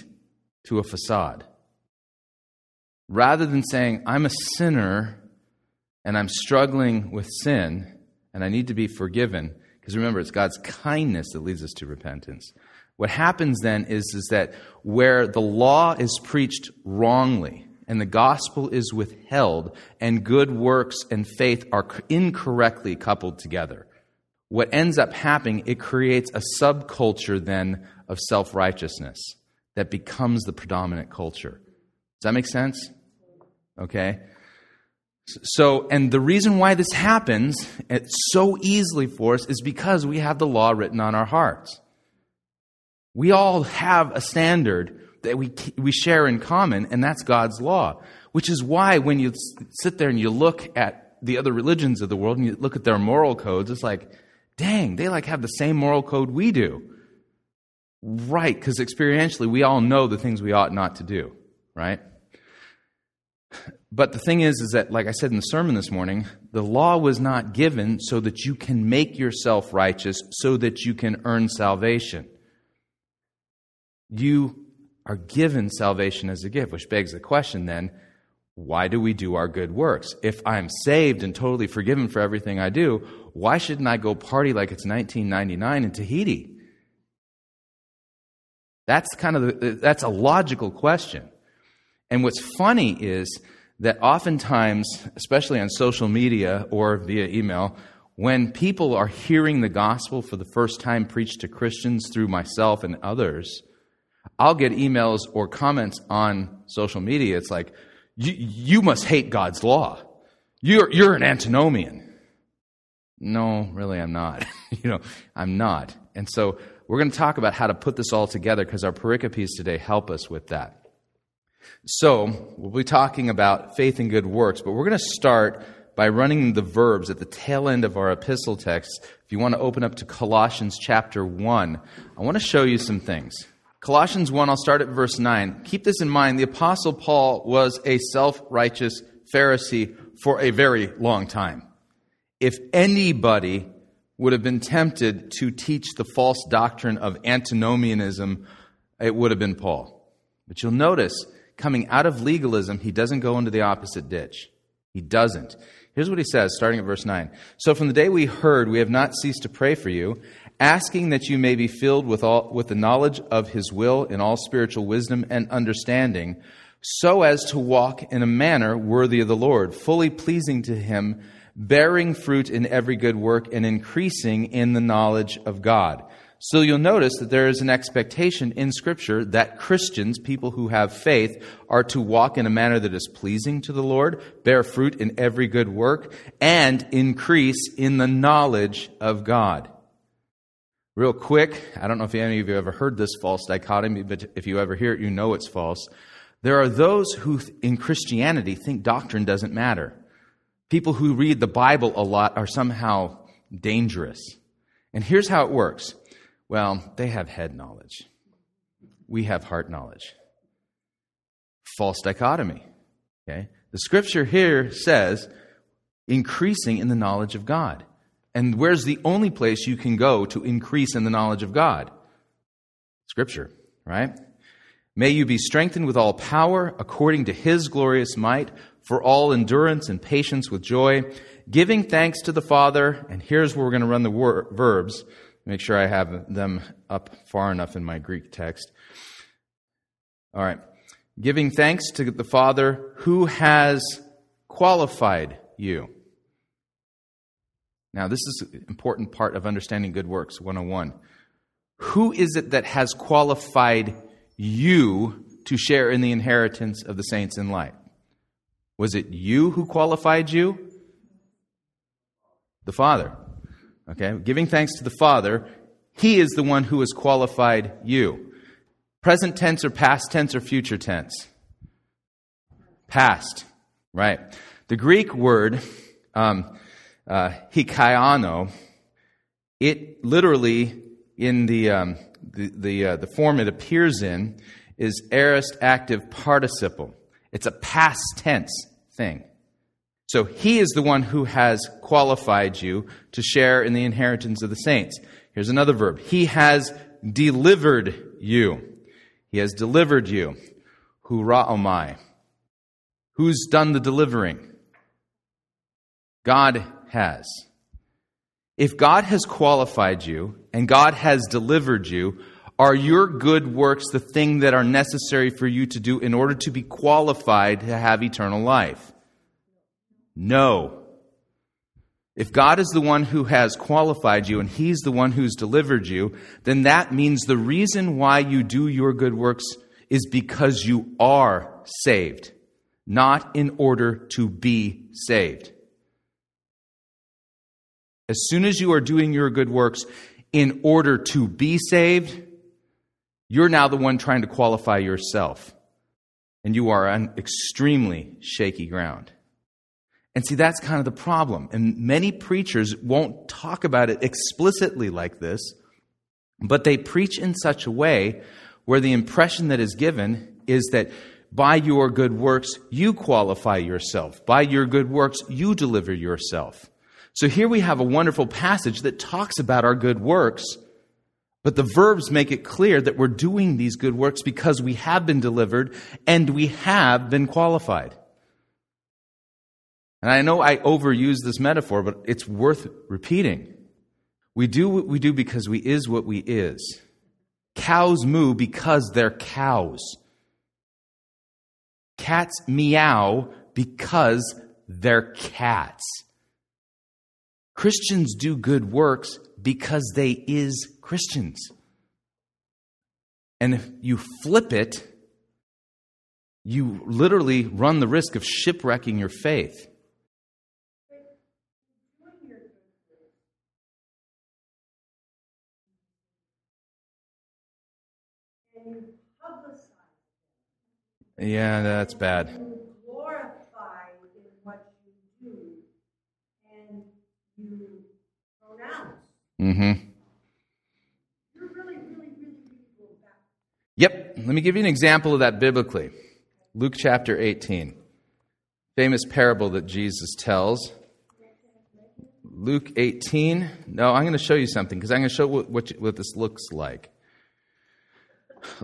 to a facade. Rather than saying, I'm a sinner and I'm struggling with sin and I need to be forgiven, because remember, it's God's kindness that leads us to repentance. What happens then is, is that where the law is preached wrongly and the gospel is withheld and good works and faith are incorrectly coupled together, what ends up happening, it creates a subculture then of self-righteousness that becomes the predominant culture. Does that make sense? Okay. So, and the reason why this happens so easily for us is because we have the law written on our hearts. We all have a standard that we we share in common, and that's God's law, which is why when you sit there and you look at the other religions of the world and you look at their moral codes, it's like, dang, they like have the same moral code we do. Right, because experientially we all know the things we ought not to do, right? But the thing is, is that, like I said in the sermon this morning, the law was not given so that you can make yourself righteous, so that you can earn salvation. You are given salvation as a gift, which begs the question then, why do we do our good works? If I'm saved and totally forgiven for everything I do, why shouldn't I go party like it's nineteen ninety-nine in Tahiti? That's kind of the, that's a logical question. And what's funny is that oftentimes, especially on social media or via email, when people are hearing the gospel for the first time preached to Christians through myself and others, I'll get emails or comments on social media. It's like, you, you must hate God's law. You're, you're an antinomian. No, really, I'm not. You know, I'm not. And so we're going to talk about how to put this all together because our pericopes today help us with that. So we'll be talking about faith and good works, but we're going to start by running the verbs at the tail end of our epistle text. If you want to open up to Colossians chapter one, I want to show you some things. Colossians one, I'll start at verse nine. Keep this in mind. The Apostle Paul was a self-righteous Pharisee for a very long time. If anybody would have been tempted to teach the false doctrine of antinomianism, it would have been Paul. But you'll notice, coming out of legalism, he doesn't go into the opposite ditch. He doesn't. Here's what he says, starting at verse nine. So from the day we heard, we have not ceased to pray for you, asking that you may be filled with all with the knowledge of his will in all spiritual wisdom and understanding, so as to walk in a manner worthy of the Lord, fully pleasing to him, bearing fruit in every good work and increasing in the knowledge of God. So you'll notice that there is an expectation in Scripture that Christians, people who have faith, are to walk in a manner that is pleasing to the Lord, bear fruit in every good work, and increase in the knowledge of God. Real quick, I don't know if any of you have ever heard this false dichotomy, but if you ever hear it, you know it's false. There are those who in Christianity think doctrine doesn't matter. People who read the Bible a lot are somehow dangerous. And here's how it works. Well, they have head knowledge. We have heart knowledge. False dichotomy. Okay? The Scripture here says increasing in the knowledge of God. And where's the only place you can go to increase in the knowledge of God? Scripture, right? May you be strengthened with all power according to his glorious might for all endurance and patience with joy, giving thanks to the Father. And here's where we're going to run the wor- verbs. Make sure I have them up far enough in my Greek text. All right. Giving thanks to the Father who has qualified you. Now, this is an important part of understanding good works one oh one. Who is it that has qualified you to share in the inheritance of the saints in light? Was it you who qualified you? The Father. Okay, giving thanks to the Father, he is the one who has qualified you. Present tense or past tense or future tense? Past. Right. The Greek word um, uh, hikaiano, it literally in the um, the the, uh, the form it appears in is aorist active participle. It's a past tense thing. So he is the one who has qualified you to share in the inheritance of the saints. Here's another verb. He has delivered you. He has delivered you. Hura'omai. Who's done the delivering? God has. If God has qualified you and God has delivered you, are your good works the thing that are necessary for you to do in order to be qualified to have eternal life? No. If God is the one who has qualified you and he's the one who's delivered you, then that means the reason why you do your good works is because you are saved, not in order to be saved. As soon as you are doing your good works in order to be saved, you're now the one trying to qualify yourself, and you are on extremely shaky ground. And see, that's kind of the problem. And many preachers won't talk about it explicitly like this, but they preach in such a way where the impression that is given is that by your good works, you qualify yourself. By your good works, you deliver yourself. So here we have a wonderful passage that talks about our good works, but the verbs make it clear that we're doing these good works because we have been delivered and we have been qualified. And I know I overuse this metaphor, but it's worth repeating. We do what we do because we is what we is. Cows moo because they're cows. Cats meow because they're cats. Christians do good works because they is Christians. And if you flip it, you literally run the risk of shipwrecking your faith. Yeah, that's bad. You glorify in what you do, and you pronounce. Mm-hmm. You're really, really, really, really back. Yep. Let me give you an example of that biblically. Luke chapter eighteen, famous parable that Jesus tells. Luke eighteen. No, I'm going to show you something because I'm going to show what, what, what this looks like.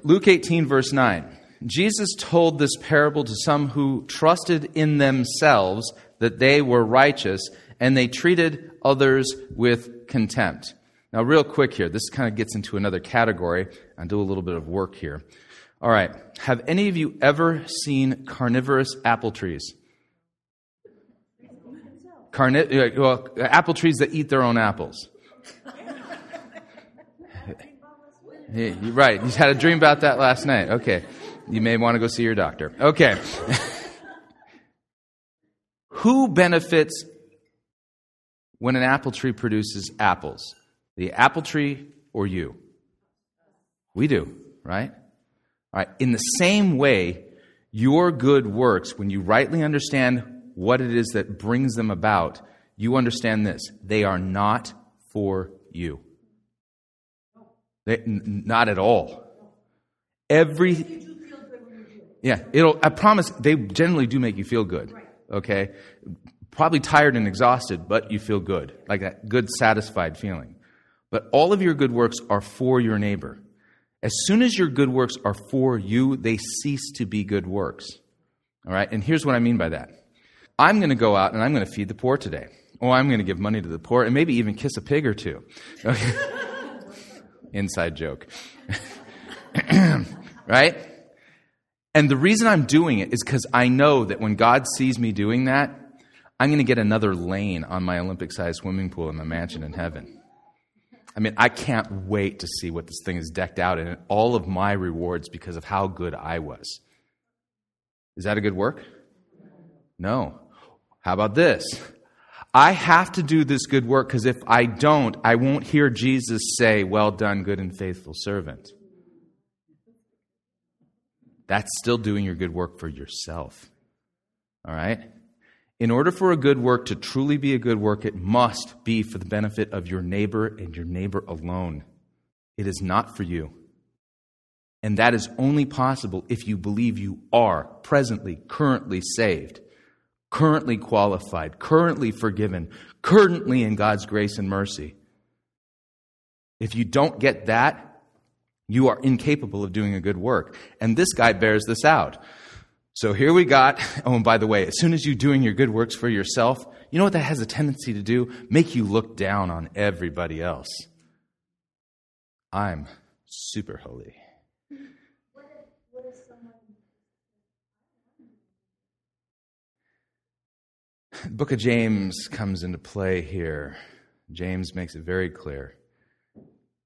Luke eighteen, verse nine. Jesus told this parable to some who trusted in themselves that they were righteous, and they treated others with contempt. Now, real quick here, this kind of gets into another category. I'll do a little bit of work here. All right. Have any of you ever seen carnivorous apple trees? Carni- well, apple trees that eat their own apples. Hey, you're right. You had a dream about that last night. Okay. You may want to go see your doctor. Okay. Who benefits when an apple tree produces apples? The apple tree or you? We do, right? All right. In the same way, your good works, when you rightly understand what it is that brings them about, you understand this. They are not for you. They, n- not at all. Every... Yeah, it'll. I promise they generally do make you feel good, okay? Probably tired and exhausted, but you feel good, like that good, satisfied feeling. But all of your good works are for your neighbor. As soon as your good works are for you, they cease to be good works, all right? And here's what I mean by that. I'm going to go out and I'm going to feed the poor today. Or I'm going to give money to the poor and maybe even kiss a pig or two. Okay. Inside joke, right? And the reason I'm doing it is because I know that when God sees me doing that, I'm going to get another lane on my Olympic-sized swimming pool in my mansion in heaven. I mean, I can't wait to see what this thing is decked out in, all of my rewards because of how good I was. Is that a good work? No. How about this? I have to do this good work because if I don't, I won't hear Jesus say, "Well done, good and faithful servant." That's still doing your good work for yourself, all right? In order for a good work to truly be a good work, it must be for the benefit of your neighbor and your neighbor alone. It is not for you. And that is only possible if you believe you are presently, currently saved, currently qualified, currently forgiven, currently in God's grace and mercy. If you don't get that, you are incapable of doing a good work. And this guy bears this out. So here we got, oh, and by the way, as soon as you're doing your good works for yourself, you know what that has a tendency to do? Make you look down on everybody else. I'm super holy. What if, what if someone... Book of James comes into play here. James makes it very clear.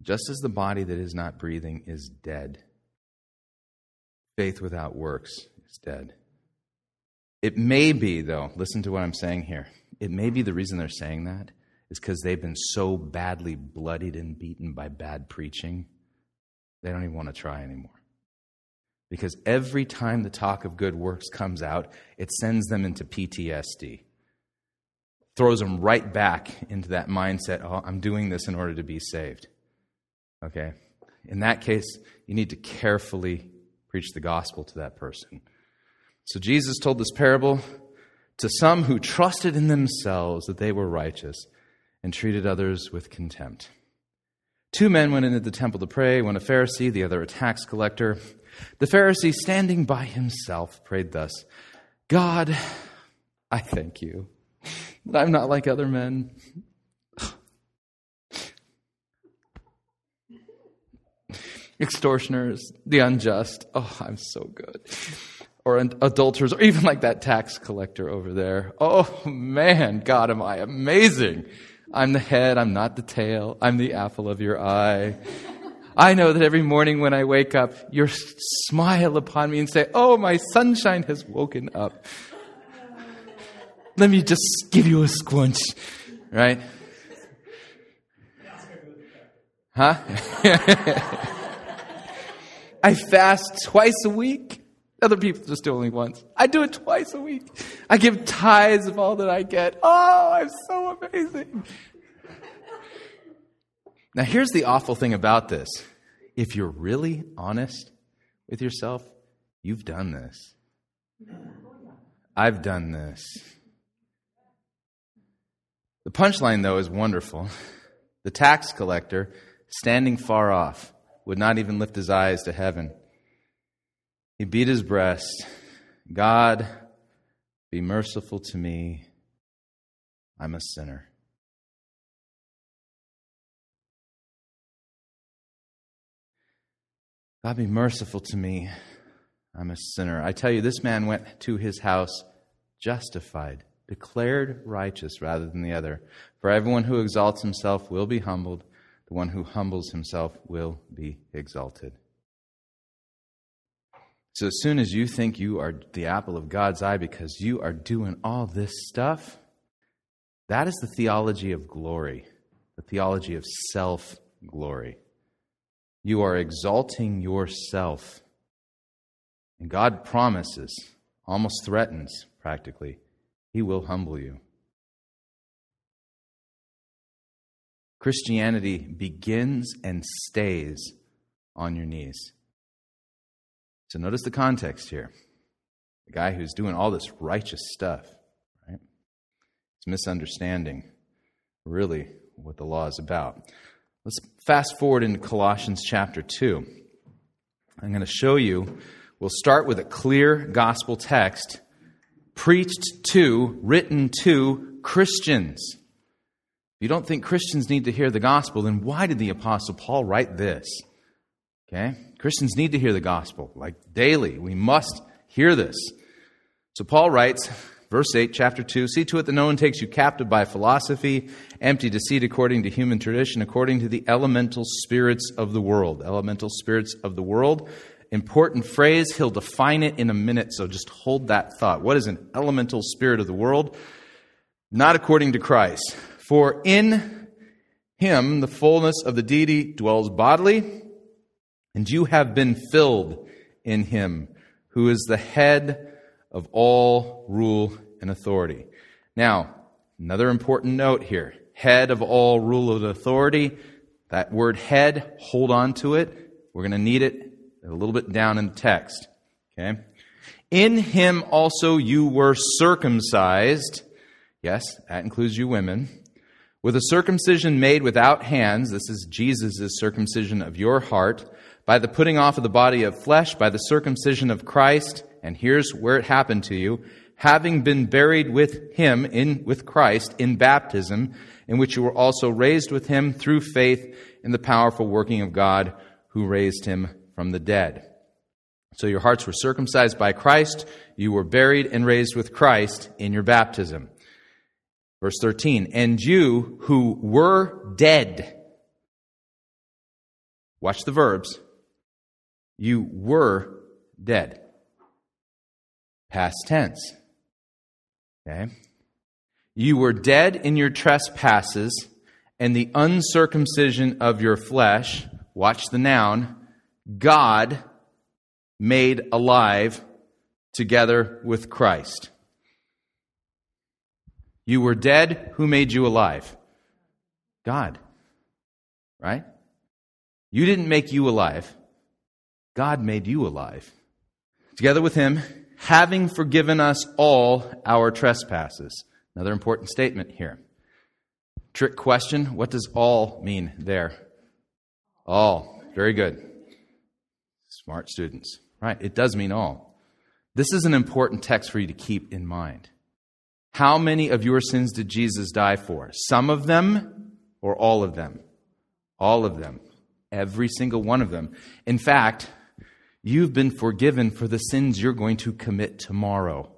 Just as the body that is not breathing is dead, faith without works is dead. It may be, though, listen to what I'm saying here. It may be the reason they're saying that is because they've been so badly bloodied and beaten by bad preaching, they don't even want to try anymore. Because every time the talk of good works comes out, it sends them into P T S D. Throws them right back into that mindset, oh, I'm doing this in order to be saved. Okay? In that case, you need to carefully preach the gospel to that person. So Jesus told this parable to some who trusted in themselves that they were righteous and treated others with contempt. Two men went into the temple to pray, one a Pharisee, the other a tax collector. The Pharisee, standing by himself, prayed thus, God, I thank you that I'm not like other men. Extortioners, the unjust, oh, I'm so good. Or adulterers, or even like that tax collector over there. Oh, man, God, am I amazing. I'm the head, I'm not the tail. I'm the apple of your eye. I know that every morning when I wake up, you smile upon me and say, oh, my sunshine has woken up. Let me just give you a squinch, right? Huh? I fast twice a week. Other people just do only once. I do it twice a week. I give tithes of all that I get. Oh, I'm so amazing. Now, here's the awful thing about this. If you're really honest with yourself, you've done this. I've done this. The punchline, though, is wonderful. The tax collector, standing far off, would not even lift his eyes to heaven. He beat his breast. God, be merciful to me. I'm a sinner. God, be merciful to me. I'm a sinner. I tell you, this man went to his house justified, declared righteous rather than the other. For everyone who exalts himself will be humbled. The one who humbles himself will be exalted. So as soon as you think you are the apple of God's eye because you are doing all this stuff, that is the theology of glory, the theology of self-glory. You are exalting yourself. And God promises, almost threatens practically, He will humble you. Christianity begins and stays on your knees. So notice the context here. The guy who's doing all this righteous stuff, right? It's misunderstanding really what the law is about. Let's fast forward into Colossians chapter two. I'm going to show you, we'll start with a clear gospel text preached to, written to Christians. If you don't think Christians need to hear the gospel, then why did the Apostle Paul write this? Okay? Christians need to hear the gospel, like daily. We must hear this. So Paul writes, verse eight, chapter two, see to it that no one takes you captive by philosophy, empty deceit according to human tradition, according to the elemental spirits of the world. Elemental spirits of the world. Important phrase. He'll define it in a minute, so just hold that thought. What is an elemental spirit of the world? Not according to Christ. For in Him the fullness of the deity dwells bodily, and you have been filled in Him, who is the head of all rule and authority. Now, another important note here. Head of all rule and authority. That word head, hold on to it. We're going to need it a little bit down in the text. Okay? In him also you were circumcised. Yes, that includes you women. With a circumcision made without hands, this is Jesus' circumcision of your heart, by the putting off of the body of flesh, by the circumcision of Christ, and here's where it happened to you, having been buried with him, in with Christ, in baptism, in which you were also raised with him through faith in the powerful working of God who raised him from the dead. So your hearts were circumcised by Christ, you were buried and raised with Christ in your baptism. Verse thirteen, and you who were dead, watch the verbs, you were dead. Past tense. Okay? You were dead in your trespasses and the uncircumcision of your flesh, watch the noun, God made alive together with Christ. You were dead. Who made you alive? God. Right? You didn't make you alive. God made you alive. Together with him, having forgiven us all our trespasses. Another important statement here. Trick question. What does all mean there? All. Very good. Smart students. Right? It does mean all. This is an important text for you to keep in mind. How many of your sins did Jesus die for? Some of them or all of them? All of them. Every single one of them. In fact, you've been forgiven for the sins you're going to commit tomorrow.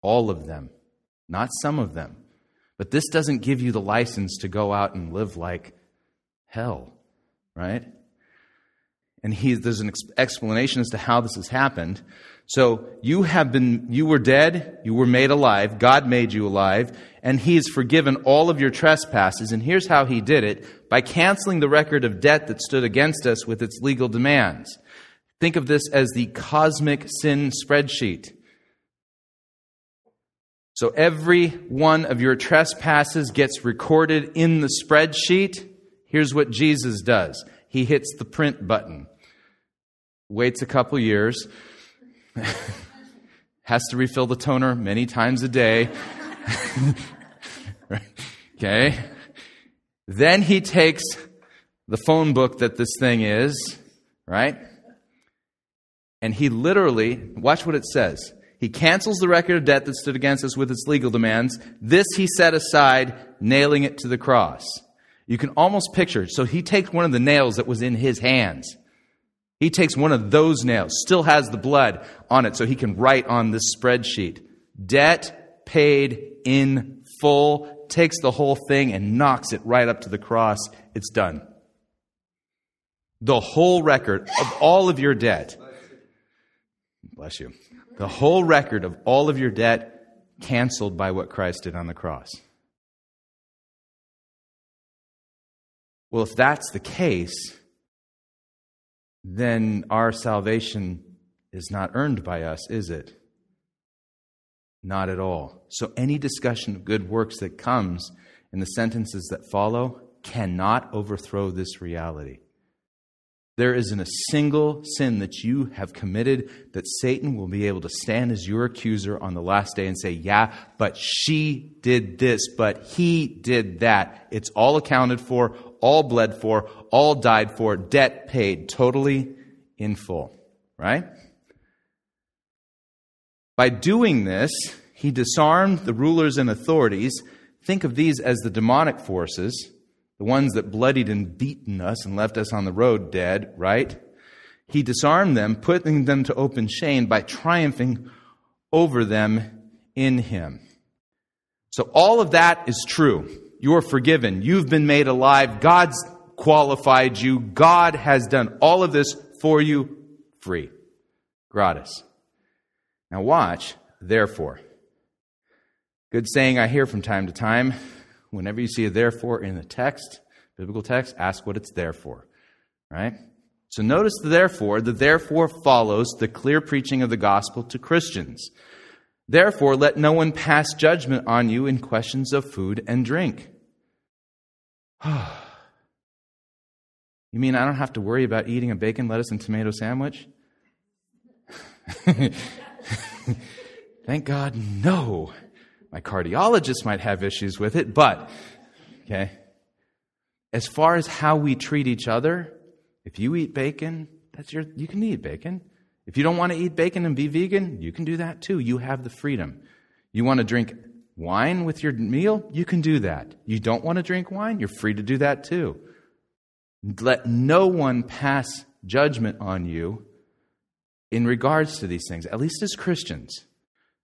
All of them. Not some of them. But this doesn't give you the license to go out and live like hell, right? And he, there's an explanation as to how this has happened. So you have been, you were dead, you were made alive, God made you alive, and he has forgiven all of your trespasses. And here's how he did it, by canceling the record of debt that stood against us with its legal demands. Think of this as the cosmic sin spreadsheet. So every one of your trespasses gets recorded in the spreadsheet. Here's what Jesus does. He hits the print button, waits a couple years, has to refill the toner many times a day. Okay. Then he takes the phone book that this thing is, right? And he literally, watch what it says. He cancels the record of debt that stood against us with its legal demands. This he set aside, nailing it to the cross. You can almost picture it. So he takes one of the nails that was in his hands. He takes one of those nails, still has the blood on it, so he can write on this spreadsheet. Debt paid in full, takes the whole thing and knocks it right up to the cross. It's done. The whole record of all of your debt. Bless you. The whole record of all of your debt canceled by what Christ did on the cross. Well, if that's the case, then our salvation is not earned by us, is it? Not at all. So any discussion of good works that comes in the sentences that follow cannot overthrow this reality. There isn't a single sin that you have committed that Satan will be able to stand as your accuser on the last day and say, yeah, but she did this, but he did that. It's all accounted for, all bled for, all died for, debt paid totally in full, right? By doing this, he disarmed the rulers and authorities. Think of these as the demonic forces, the ones that bloodied and beaten us and left us on the road dead, right? He disarmed them, putting them to open shame by triumphing over them in him. So all of that is true. You're forgiven. You've been made alive. God's qualified you. God has done all of this for you free. Gratis. Now watch, therefore. Good saying I hear from time to time. Whenever you see a therefore in the text, biblical text, ask what it's there for. Right? So notice the therefore. The therefore follows the clear preaching of the gospel to Christians. Therefore, let no one pass judgment on you in questions of food and drink. You mean I don't have to worry about eating a bacon, lettuce, and tomato sandwich? Thank God, no. My cardiologist might have issues with it, but, okay. As far as how we treat each other, if you eat bacon, that's your, you can eat bacon. If you don't want to eat bacon and be vegan, you can do that too. You have the freedom. You want to drink wine with your meal? You can do that. You don't want to drink wine? You're free to do that too. Let no one pass judgment on you in regards to these things, at least as Christians.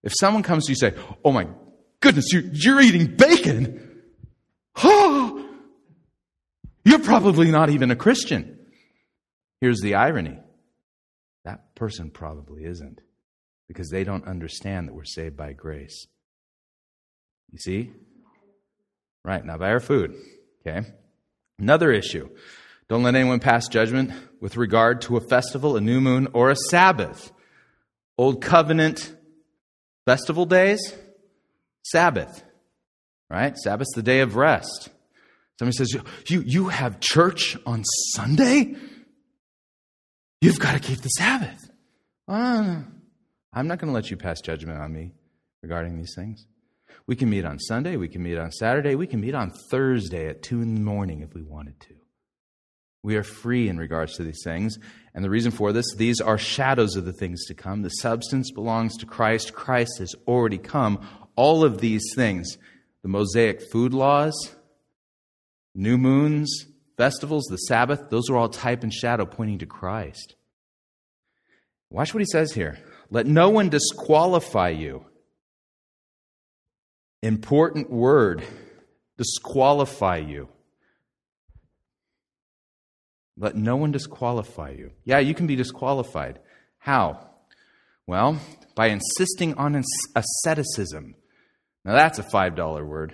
If someone comes to you and say, oh my goodness, you're, you're eating bacon. Oh, you're probably not even a Christian. Here's the irony. That person probably isn't, because they don't understand that we're saved by grace. You see? Right, not by our food. Okay. Another issue. Don't let anyone pass judgment with regard to a festival, a new moon, or a Sabbath. Old covenant festival days, Sabbath, right? Sabbath's the day of rest. Somebody says, you, you have church on Sunday? You've got to keep the Sabbath. Uh, I'm not going to let you pass judgment on me regarding these things. We can meet on Sunday. We can meet on Saturday. We can meet on Thursday at two in the morning if we wanted to. We are free in regards to these things. And the reason for this, these are shadows of the things to come. The substance belongs to Christ. Christ has already come. All of these things, the Mosaic food laws, new moons, festivals, the Sabbath, those are all type and shadow pointing to Christ. Watch what he says here. Let no one disqualify you. Important word, disqualify you. Let no one disqualify you. Yeah, you can be disqualified. How? Well, by insisting on asceticism. Now, that's a five dollar word.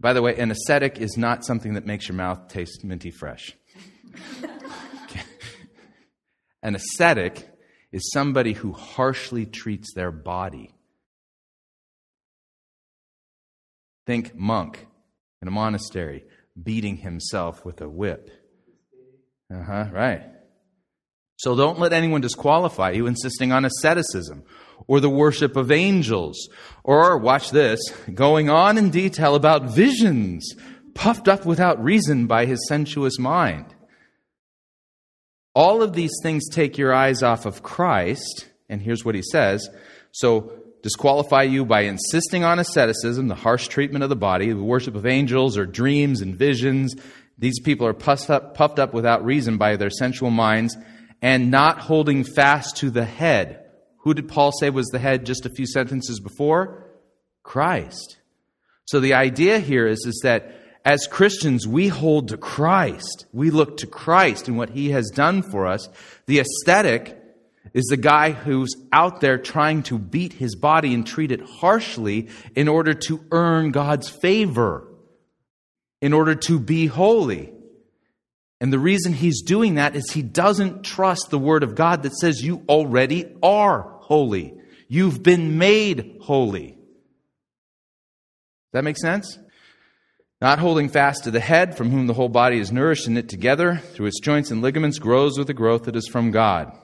By the way, an ascetic is not something that makes your mouth taste minty fresh. Okay. An ascetic is somebody who harshly treats their body. Think monk in a monastery, beating himself with a whip. Uh-huh, right. So don't let anyone disqualify you insisting on asceticism or the worship of angels or, watch this, going on in detail about visions puffed up without reason by his sensuous mind. All of these things take your eyes off of Christ, and here's what he says. So disqualify you by insisting on asceticism, the harsh treatment of the body, the worship of angels or dreams and visions. These people are puffed up, puffed up without reason by their sensual minds and not holding fast to the head. Who did Paul say was the head just a few sentences before? Christ. So the idea here is, is that as Christians, we hold to Christ. We look to Christ and what he has done for us. The ascetic is the guy who's out there trying to beat his body and treat it harshly in order to earn God's favor, in order to be holy. And the reason he's doing that is he doesn't trust the word of God that says you already are holy. You've been made holy. Does that make sense? Not holding fast to the head, from whom the whole body is nourished and knit together through its joints and ligaments, grows with the growth that is from God.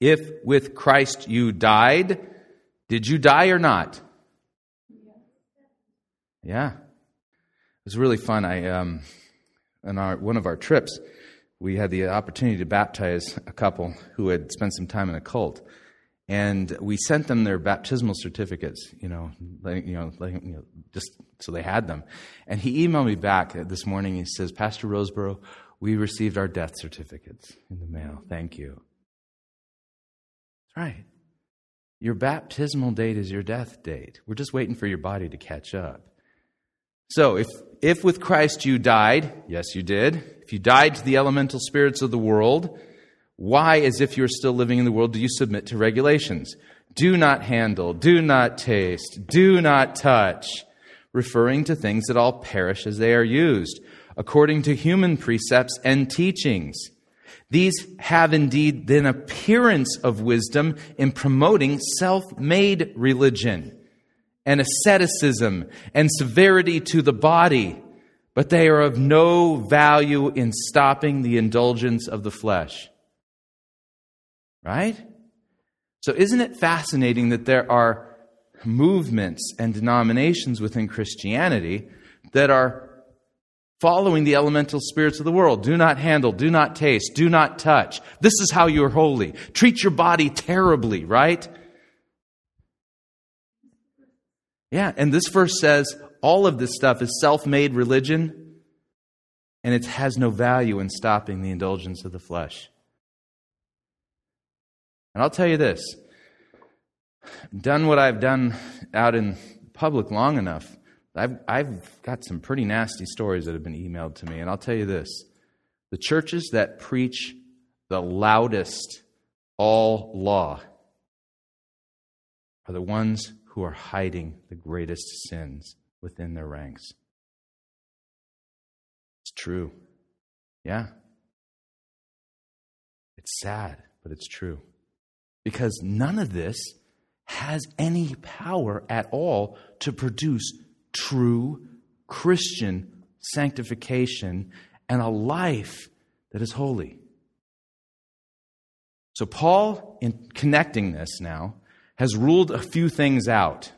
If with Christ you died, did you die or not? Yeah. It was really fun. I, um, on our, one of our trips, we had the opportunity to baptize a couple who had spent some time in a cult. And we sent them their baptismal certificates, you know, like, you know, like, you know, just so they had them. And he emailed me back this morning. He says, Pastor Roseborough, we received our death certificates in the mail. Thank you. Right. Your baptismal date is your death date. We're just waiting for your body to catch up. So if if with Christ you died, yes, you did. If you died to the elemental spirits of the world, why, as if you're still living in the world, do you submit to regulations? Do not handle, do not taste, do not touch, referring to things that all perish as they are used, according to human precepts and teachings. These have indeed then appearance of wisdom in promoting self-made religion and asceticism and severity to the body, but they are of no value in stopping the indulgence of the flesh. Right? So isn't it fascinating that there are movements and denominations within Christianity that are following the elemental spirits of the world? Do not handle, do not taste, do not touch. This is how you're holy. Treat your body terribly, right? Yeah, and this verse says all of this stuff is self-made religion, and it has no value in stopping the indulgence of the flesh. And I'll tell you this, done what I've done out in public long enough, I've, I've got some pretty nasty stories that have been emailed to me, and I'll tell you this. The churches that preach the loudest all law are the ones who are hiding the greatest sins within their ranks. It's true. Yeah. It's sad, but it's true. Because none of this has any power at all to produce true Christian sanctification and a life that is holy. So Paul, in connecting this now, has ruled a few things out.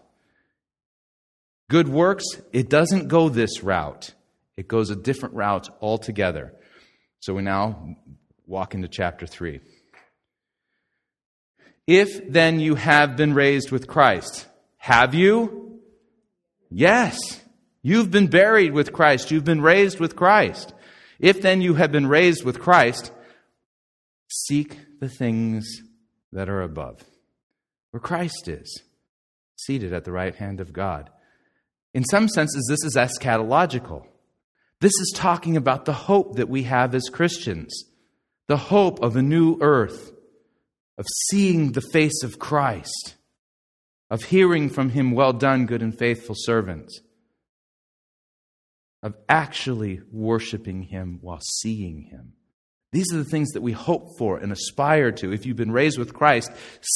Good works, it doesn't go this route. It goes a different route altogether. So we now walk into chapter three. If then you have been raised with Christ, have you? Yes, you've been buried with Christ. You've been raised with Christ. If then you have been raised with Christ, seek the things that are above, where Christ is, seated at the right hand of God. In some senses, this is eschatological. This is talking about the hope that we have as Christians, the hope of a new earth, of seeing the face of Christ, of hearing from him, well done, good and faithful servants, of actually worshiping him while seeing him. These are the things that we hope for and aspire to. If you've been raised with Christ,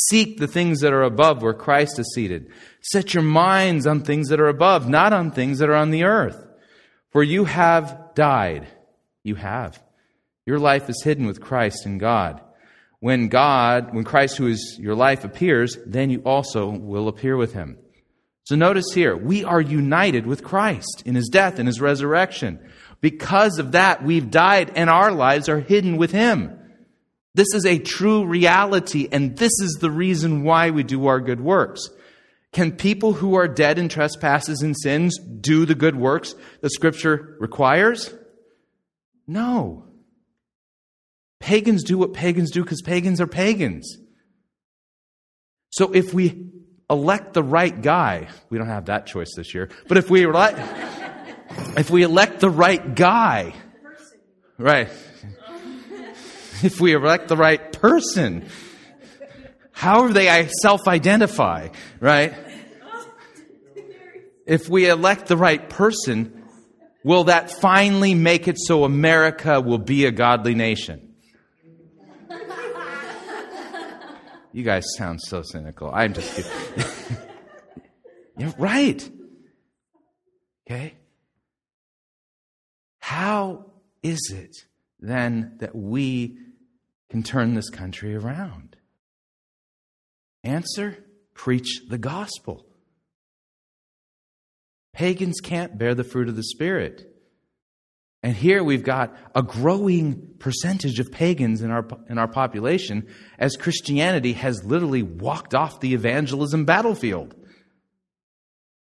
seek the things that are above where Christ is seated. Set your minds on things that are above, not on things that are on the earth. For you have died. You have. Your life is hidden with Christ in God. When God, when Christ, who is your life, appears, then you also will appear with him. So notice here, we are united with Christ in his death and his resurrection. Because of that, we've died and our lives are hidden with him. This is a true reality, and this is the reason why we do our good works. Can people who are dead in trespasses and sins do the good works that Scripture requires? No. Pagans do what pagans do because pagans are pagans. So if we elect the right guy, we don't have that choice this year, but if we elect, if we elect the right guy, right, if we elect the right person, however they self-identify, right? If we elect the right person, will that finally make it so America will be a godly nation? You guys sound so cynical. I'm just kidding. You're right. Okay? How is it then that we can turn this country around? Answer, preach the gospel. Pagans can't bear the fruit of the Spirit. And here we've got a growing percentage of pagans in our in our population as Christianity has literally walked off the evangelism battlefield.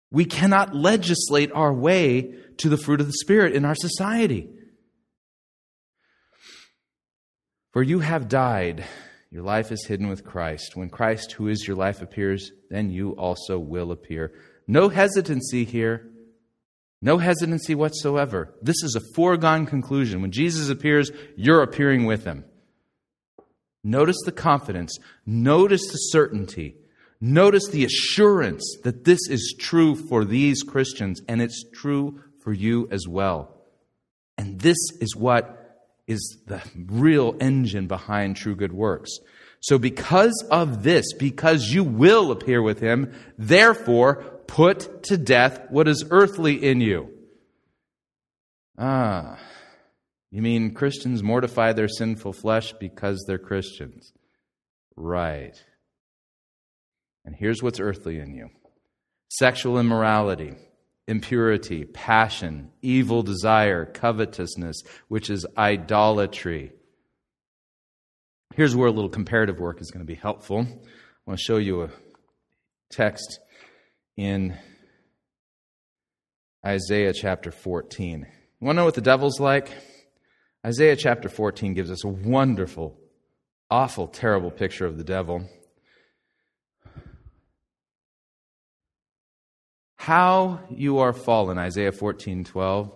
We cannot legislate our way to the fruit of the Spirit in our society. For you have died, your life is hidden with Christ. When Christ, who is your life, appears, then you also will appear. No hesitancy here. No hesitancy whatsoever. This is a foregone conclusion. When Jesus appears, you're appearing with him. Notice the confidence. Notice the certainty. Notice the assurance that this is true for these Christians, and it's true for you as well. And this is what is the real engine behind true good works. So because of this, because you will appear with him, therefore put to death what is earthly in you. Ah, you mean Christians mortify their sinful flesh because they're Christians. Right. And here's what's earthly in you. Sexual immorality, impurity, passion, evil desire, covetousness, which is idolatry. Here's where a little comparative work is going to be helpful. I want to show you a text in Isaiah chapter fourteen. You want to know what the devil's like? Isaiah chapter fourteen gives us a wonderful, awful, terrible picture of the devil. How you are fallen, Isaiah fourteen twelve.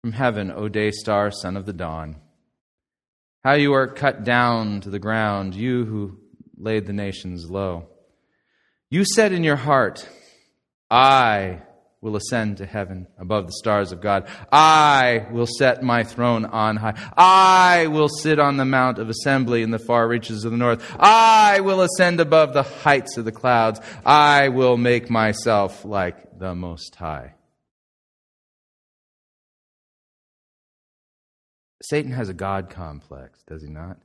From heaven, O day star, son of the dawn. How you are cut down to the ground, you who laid the nations low. You said in your heart, I will ascend to heaven above the stars of God. I will set my throne on high. I will sit on the mount of assembly in the far reaches of the north. I will ascend above the heights of the clouds. I will make myself like the Most High. Satan has a God complex, does he not?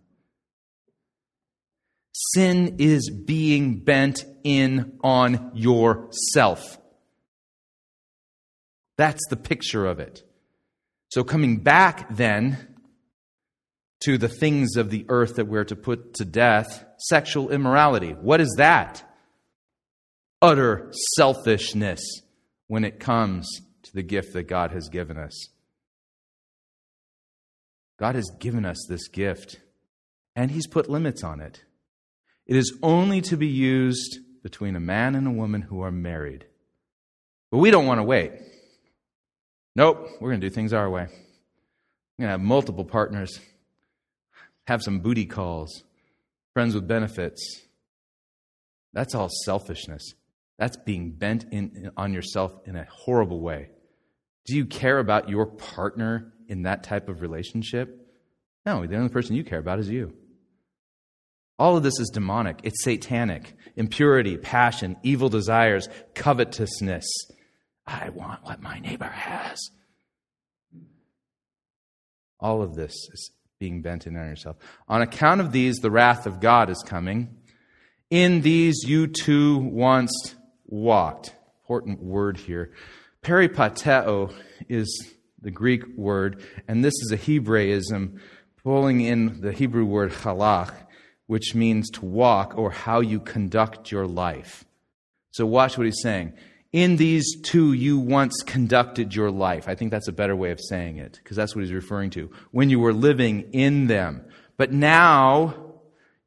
Sin is being bent in on yourself. That's the picture of it. So coming back then to the things of the earth that we're to put to death, sexual immorality. What is that? Utter selfishness when it comes to the gift that God has given us. God has given us this gift, and he's put limits on it. It is only to be used between a man and a woman who are married. But we don't want to wait. Nope, we're going to do things our way. We're going to have multiple partners, have some booty calls, friends with benefits. That's all selfishness. That's being bent in on yourself in a horrible way. Do you care about your partner in that type of relationship? No, the only person you care about is you. All of this is demonic. It's satanic. Impurity, passion, evil desires, covetousness. I want what my neighbor has. All of this is being bent in on yourself. On account of these, the wrath of God is coming. In these you too once walked. Important word here. Peripateo is the Greek word, and this is a Hebraism pulling in the Hebrew word halakh, which means to walk or how you conduct your life. So watch what he's saying. In these two, you once conducted your life. I think that's a better way of saying it, because that's what he's referring to. When you were living in them. But now,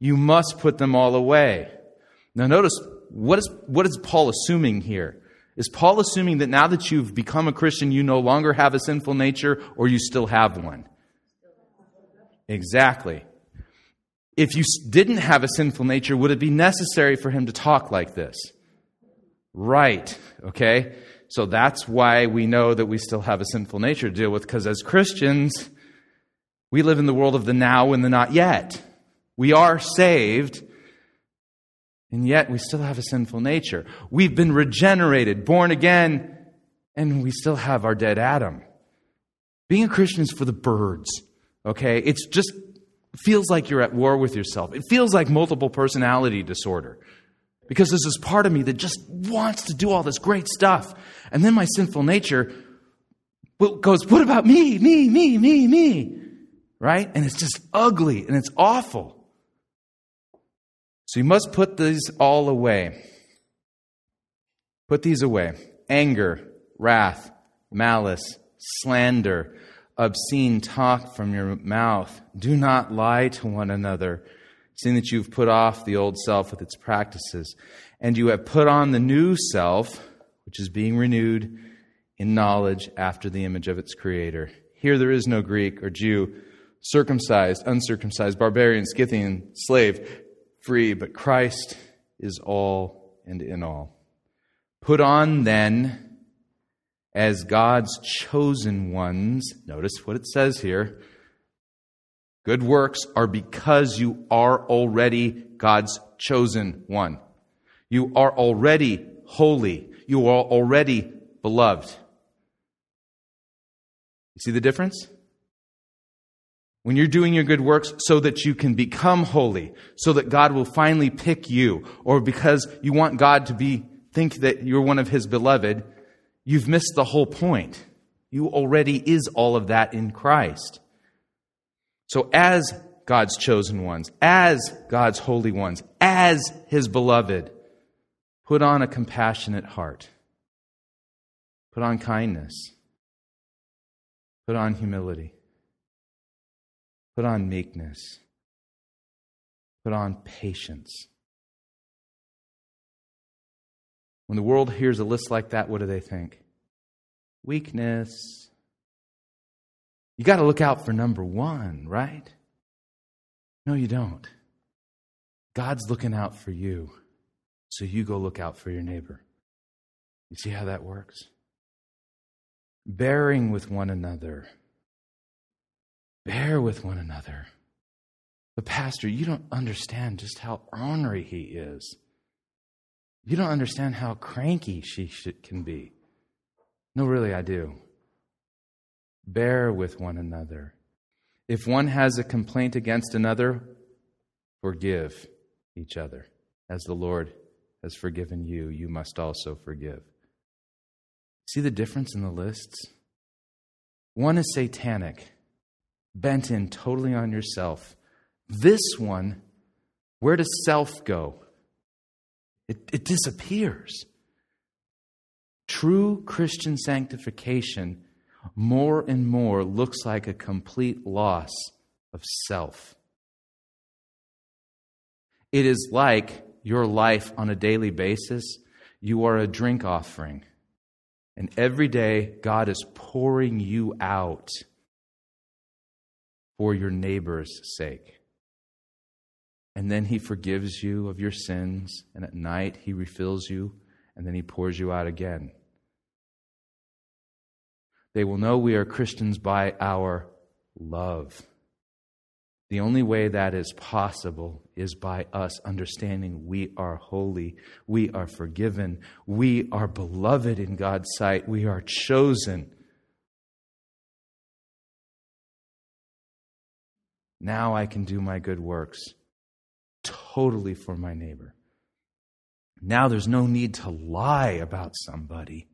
you must put them all away. Now notice, what is what is Paul assuming here? Is Paul assuming that now that you've become a Christian, you no longer have a sinful nature, or you still have one? Exactly. If you didn't have a sinful nature, would it be necessary for him to talk like this? Right, okay? So that's why we know that we still have a sinful nature to deal with, because as Christians, we live in the world of the now and the not yet. We are saved, and yet we still have a sinful nature. We've been regenerated, born again, and we still have our dead Adam. Being a Christian is for the birds, okay? It's just feels like you're at war with yourself. It feels like multiple personality disorder, because there's this part of me that just wants to do all this great stuff. And then my sinful nature goes, what about me, me, me, me, me? Right? And it's just ugly and it's awful. So you must put these all away. Put these away. Anger, wrath, malice, slander, obscene talk from your mouth. Do not lie to one another, seeing that you've put off the old self with its practices, and you have put on the new self, which is being renewed in knowledge after the image of its creator. Here there is no Greek or Jew, circumcised, uncircumcised, barbarian, Scythian, slave, free, but Christ is all and in all. Put on then, as God's chosen ones, notice what it says here, Good works are because you are already God's chosen one. You are already holy. You are already beloved. You see the difference? When you're doing your good works so that you can become holy, so that God will finally pick you, or because you want God to be think that you're one of His beloved, you've missed the whole point. You already is all of that in Christ. So as God's chosen ones, as God's holy ones, as His beloved, put on a compassionate heart. Put on kindness. Put on humility. Put on meekness. Put on patience. When the world hears a list like that, what do they think? Weakness. You got to look out for number one, right? No, you don't. God's looking out for you, so you go look out for your neighbor. You see how that works? Bearing with one another. Bear with one another. But Pastor, you don't understand just how ornery he is. You don't understand how cranky she should, can be. No, really, I do. Bear with one another. If one has a complaint against another, forgive each other. As the Lord has forgiven you, you must also forgive. See the difference in the lists? One is satanic, bent in totally on yourself. This one, where does self go? It, it disappears. True Christian sanctification more and more looks like a complete loss of self. It is like your life on a daily basis. You are a drink offering. And every day, God is pouring you out for your neighbor's sake. And then He forgives you of your sins, and at night He refills you, and then He pours you out again. They will know we are Christians by our love. The only way that is possible is by us understanding we are holy, we are forgiven, we are beloved in God's sight, we are chosen. Now I can do my good works totally for my neighbor. Now there's no need to lie about somebody.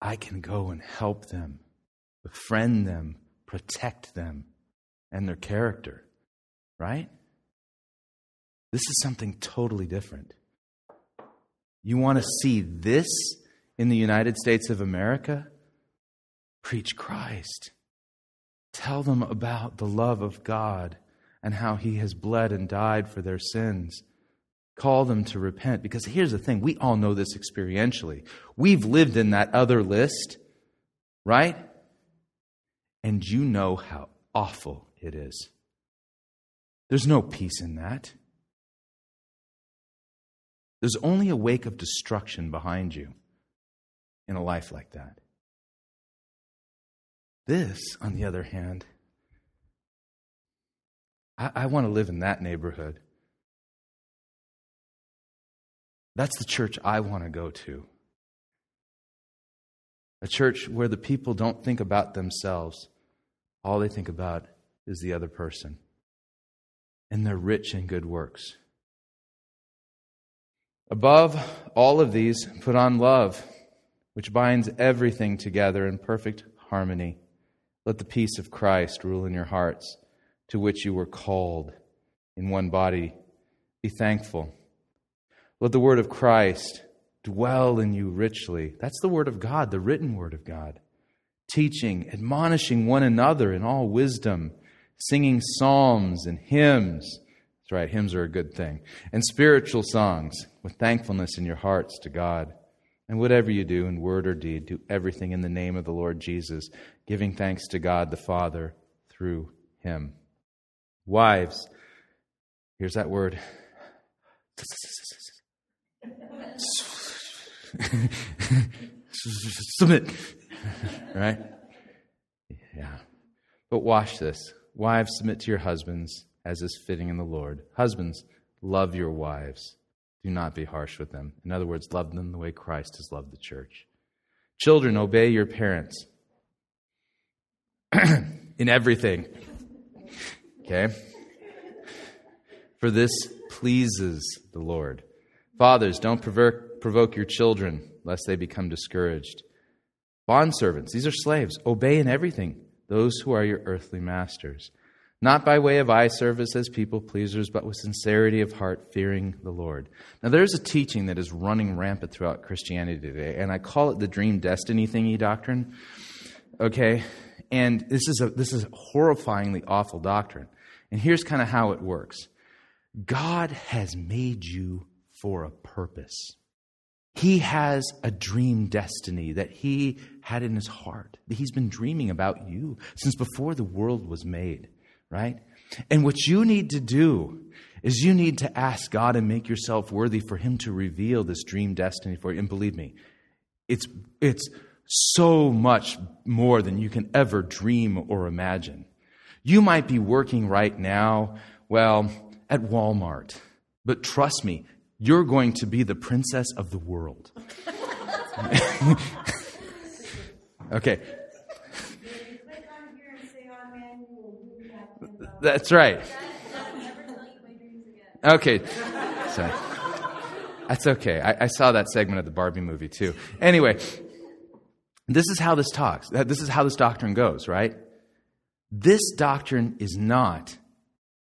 I can go and help them, befriend them, protect them, and their character, right? This is something totally different. You want to see this in the United States of America? Preach Christ. Tell them about the love of God and how He has bled and died for their sins. Call them to repent. Because here's the thing, we all know this experientially. We've lived in that other list, right? And you know how awful it is. There's no peace in that. There's only a wake of destruction behind you in a life like that. This, on the other hand, I, I want to live in that neighborhood. That's the church I want to go to. A church where the people don't think about themselves. All they think about is the other person. And they're rich in good works. Above all of these, put on love, which binds everything together in perfect harmony. Let the peace of Christ rule in your hearts, to which you were called in one body. Be thankful. Let the word of Christ dwell in you richly. That's the word of God, the written word of God. Teaching, admonishing one another in all wisdom, singing psalms and hymns. That's right, hymns are a good thing. And spiritual songs with thankfulness in your hearts to God. And whatever you do in word or deed, do everything in the name of the Lord Jesus, giving thanks to God the Father through Him. Wives, here's that word. Submit. Right? Yeah. But watch this. Wives, submit to your husbands, as is fitting in the Lord. Husbands, love your wives. Do not be harsh with them. In other words, love them the way Christ has loved the church. Children, obey your parents in everything. Okay? For this pleases the Lord. Fathers, don't provoke your children, lest they become discouraged. Bondservants, these are slaves, obey in everything those who are your earthly masters, not by way of eye service as people pleasers, but with sincerity of heart, fearing the Lord. Now, there's a teaching that is running rampant throughout Christianity today, and I call it the dream destiny thingy doctrine. Okay, and this is a this is a horrifyingly awful doctrine. And here's kind of how it works: God has made you for a purpose. He has a dream destiny that he had in his heart, that he's been dreaming about you since before the world was made, right? And what you need to do is you need to ask God and make yourself worthy for him to reveal this dream destiny for you. And believe me, it's it's so much more than you can ever dream or imagine. You might be working right now, well, at Walmart, but trust me, you're going to be the princess of the world. Okay. That's right. Okay. Sorry. That's okay. I, I saw that segment of the Barbie movie too. Anyway, this is how this talks. This is how this doctrine goes, right? This doctrine is not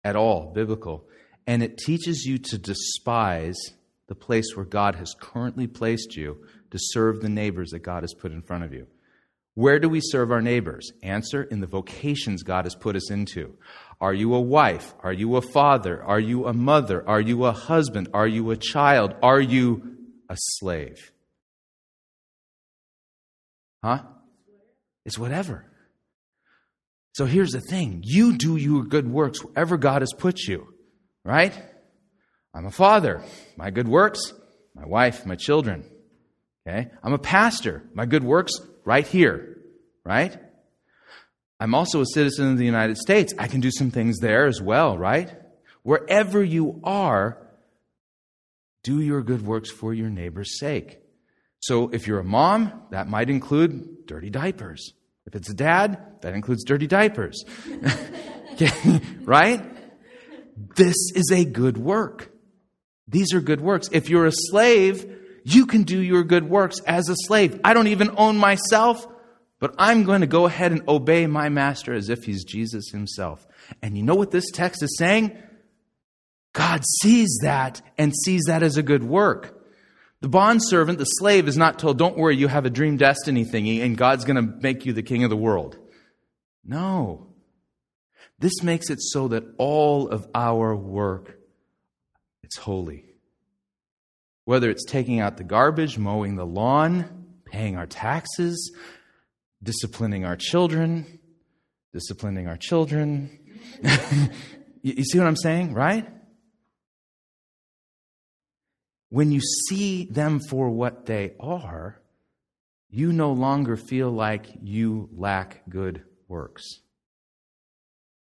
at all biblical. And it teaches you to despise the place where God has currently placed you to serve the neighbors that God has put in front of you. Where do we serve our neighbors? Answer, in the vocations God has put us into. Are you a wife? Are you a father? Are you a mother? Are you a husband? Are you a child? Are you a slave? Huh? It's whatever. So here's the thing. You do your good works wherever God has put you. Right? I'm a father. My good works, my wife, my children. Okay? I'm a pastor. My good works, right here. Right? I'm also a citizen of the United States. I can do some things there as well, right? Wherever you are, do your good works for your neighbor's sake. So if you're a mom, that might include dirty diapers. If it's a dad, that includes dirty diapers. Okay? Right? This is a good work. These are good works. If you're a slave, you can do your good works as a slave. I don't even own myself, but I'm going to go ahead and obey my master as if he's Jesus himself. And you know what this text is saying? God sees that and sees that as a good work. The bondservant, the slave, is not told, don't worry, you have a dream destiny thingy and God's going to make you the king of the world. No. This makes it so that all of our work, it's holy. Whether it's taking out the garbage, mowing the lawn, paying our taxes, disciplining our children, disciplining our children. You see what I'm saying, right? When you see them for what they are, you no longer feel like you lack good works.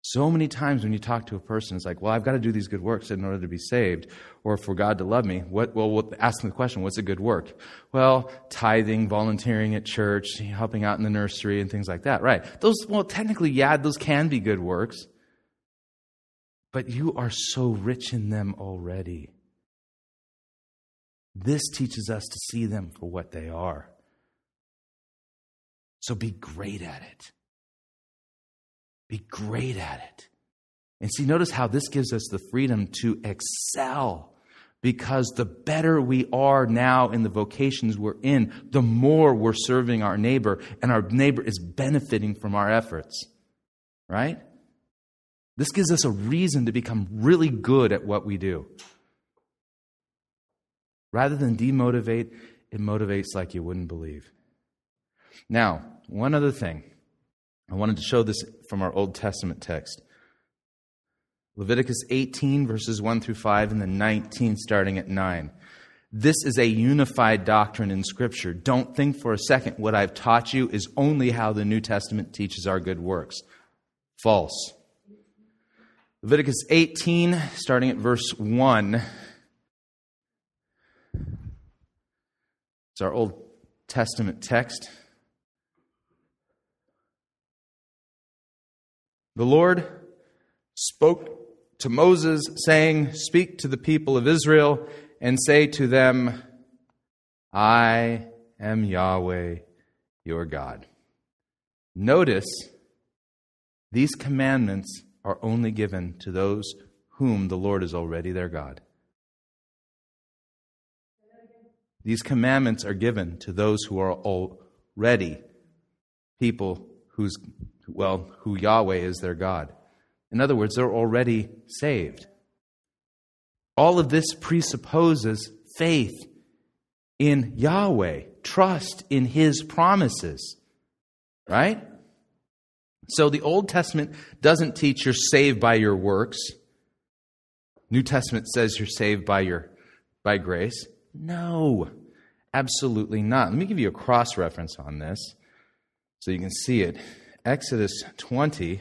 So many times when you talk to a person, it's like, well, I've got to do these good works in order to be saved or for God to love me. What? Well, we'll ask them the question, what's a good work? Well, tithing, volunteering at church, helping out in the nursery and things like that, right? Those, well, technically, yeah, those can be good works. But you are so rich in them already. This teaches us to see them for what they are. So be great at it. Be great at it. And see, notice how this gives us the freedom to excel, because the better we are now in the vocations we're in, the more we're serving our neighbor, and our neighbor is benefiting from our efforts, right? This gives us a reason to become really good at what we do. Rather than demotivate, it motivates like you wouldn't believe. Now, one other thing. I wanted to show this from our Old Testament text. Leviticus eighteen, verses one through five, and then nineteen, starting at nine. This is a unified doctrine in Scripture. Don't think for a second what I've taught you is only how the New Testament teaches our good works. False. Leviticus eighteen, starting at verse one. It's our Old Testament text. The Lord spoke to Moses, saying, "Speak to the people of Israel and say to them, I am Yahweh, your God." Notice, these commandments are only given to those whom the Lord is already their God. These commandments are given to those who are already people whose, well, who Yahweh is their God. In other words, they're already saved. All of this presupposes faith in Yahweh, trust in His promises, right? So the Old Testament doesn't teach you're saved by your works. New Testament says you're saved by your by grace. No, absolutely not. Let me give you a cross-reference on this so you can see it. Exodus twenty,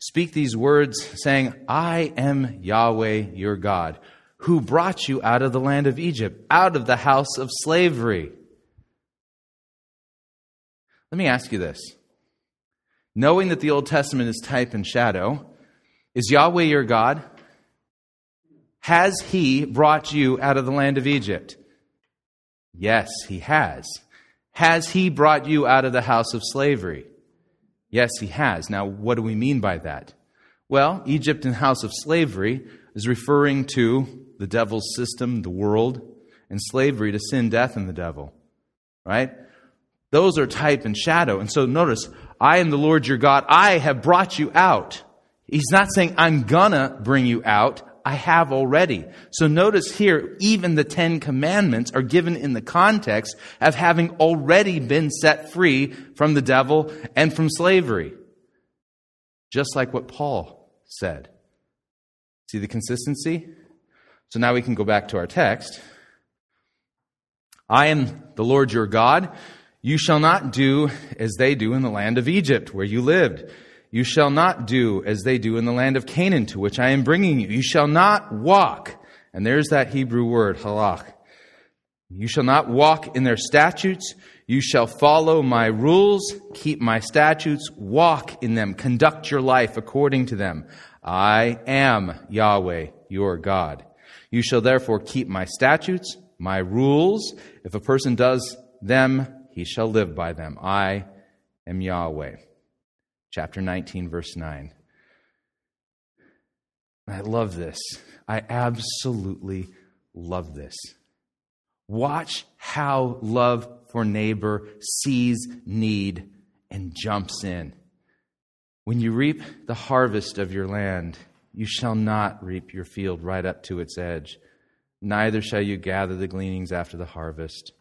"Speak these words, saying, I am Yahweh your God, who brought you out of the land of Egypt, out of the house of slavery." Let me ask you this. Knowing that the Old Testament is type and shadow, is Yahweh your God? Has He brought you out of the land of Egypt? Yes, He has. Has He brought you out of the house of slavery? Yes, He has. Now, what do we mean by that? Well, Egypt and house of slavery is referring to the devil's system, the world, and slavery to sin, death, and the devil, right? Those are type and shadow. And so notice, I am the Lord your God. I have brought you out. He's not saying, I'm gonna bring you out. I have already. So notice here, even the Ten Commandments are given in the context of having already been set free from the devil and from slavery. Just like what Paul said. See the consistency? So now we can go back to our text. I am the Lord your God. You shall not do as they do in the land of Egypt, where you lived. You shall not do as they do in the land of Canaan, to which I am bringing you. You shall not walk. And there's that Hebrew word, halakh. You shall not walk in their statutes. You shall follow my rules, keep my statutes, walk in them, conduct your life according to them. I am Yahweh, your God. You shall therefore keep my statutes, my rules. If a person does them, he shall live by them. I am Yahweh. Chapter nineteen, verse nine. I love this. I absolutely love this. Watch how love for neighbor sees need and jumps in. When you reap the harvest of your land, you shall not reap your field right up to its edge. Neither shall you gather the gleanings after the harvest.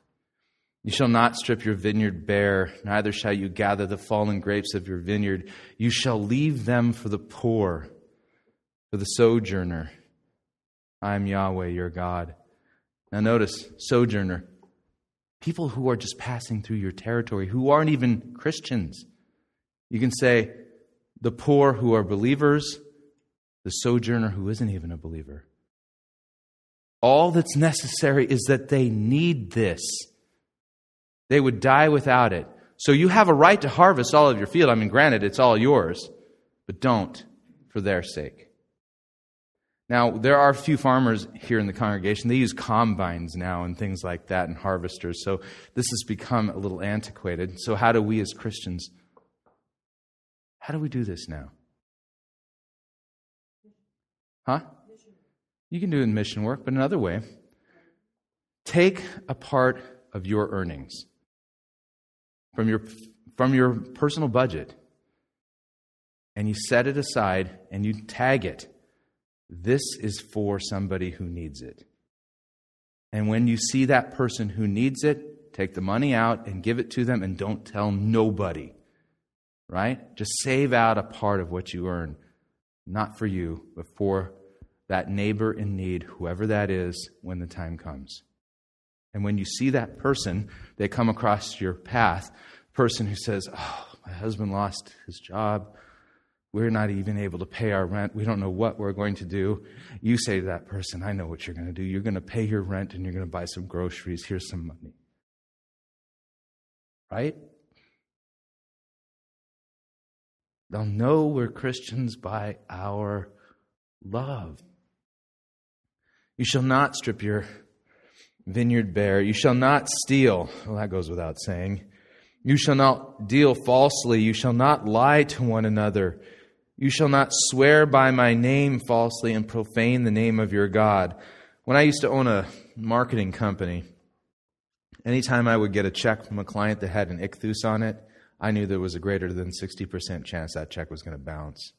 You shall not strip your vineyard bare, neither shall you gather the fallen grapes of your vineyard. You shall leave them for the poor, for the sojourner. I am Yahweh, your God. Now notice, sojourner. People who are just passing through your territory, who aren't even Christians. You can say, the poor who are believers, the sojourner who isn't even a believer. All that's necessary is that they need this. They would die without it. So you have a right to harvest all of your field. I mean, granted, it's all yours, but don't for their sake. Now, there are a few farmers here in the congregation. They use combines now and things like that and harvesters. So this has become a little antiquated. So how do we as Christians, how do we do this now? Huh? You can do it in mission work, but another way. Take a part of your earnings. From your from your personal budget, and you set it aside and you tag it. This is for somebody who needs it. And when you see that person who needs it, take the money out and give it to them, and don't tell nobody. Right? Just save out a part of what you earn, not for you, but for that neighbor in need, whoever that is, when the time comes. And when you see that person, they come across your path, person who says, oh, my husband lost his job, We're not even able to pay our rent. We don't know what we're going to do. You say to that person, I know what you're going to do. You're going to pay your rent and you're going to buy some groceries. Here's some money. Right? They'll know we're Christians by our love. You shall not strip your vineyard bare. You shall not steal. Well, that goes without saying. You shall not deal falsely. You shall not lie to one another. You shall not swear by my name falsely and profane the name of your God. When I used to own a marketing company, anytime I would get a check from a client that had an ichthus on it, I knew there was a greater than sixty percent chance that check was going to bounce.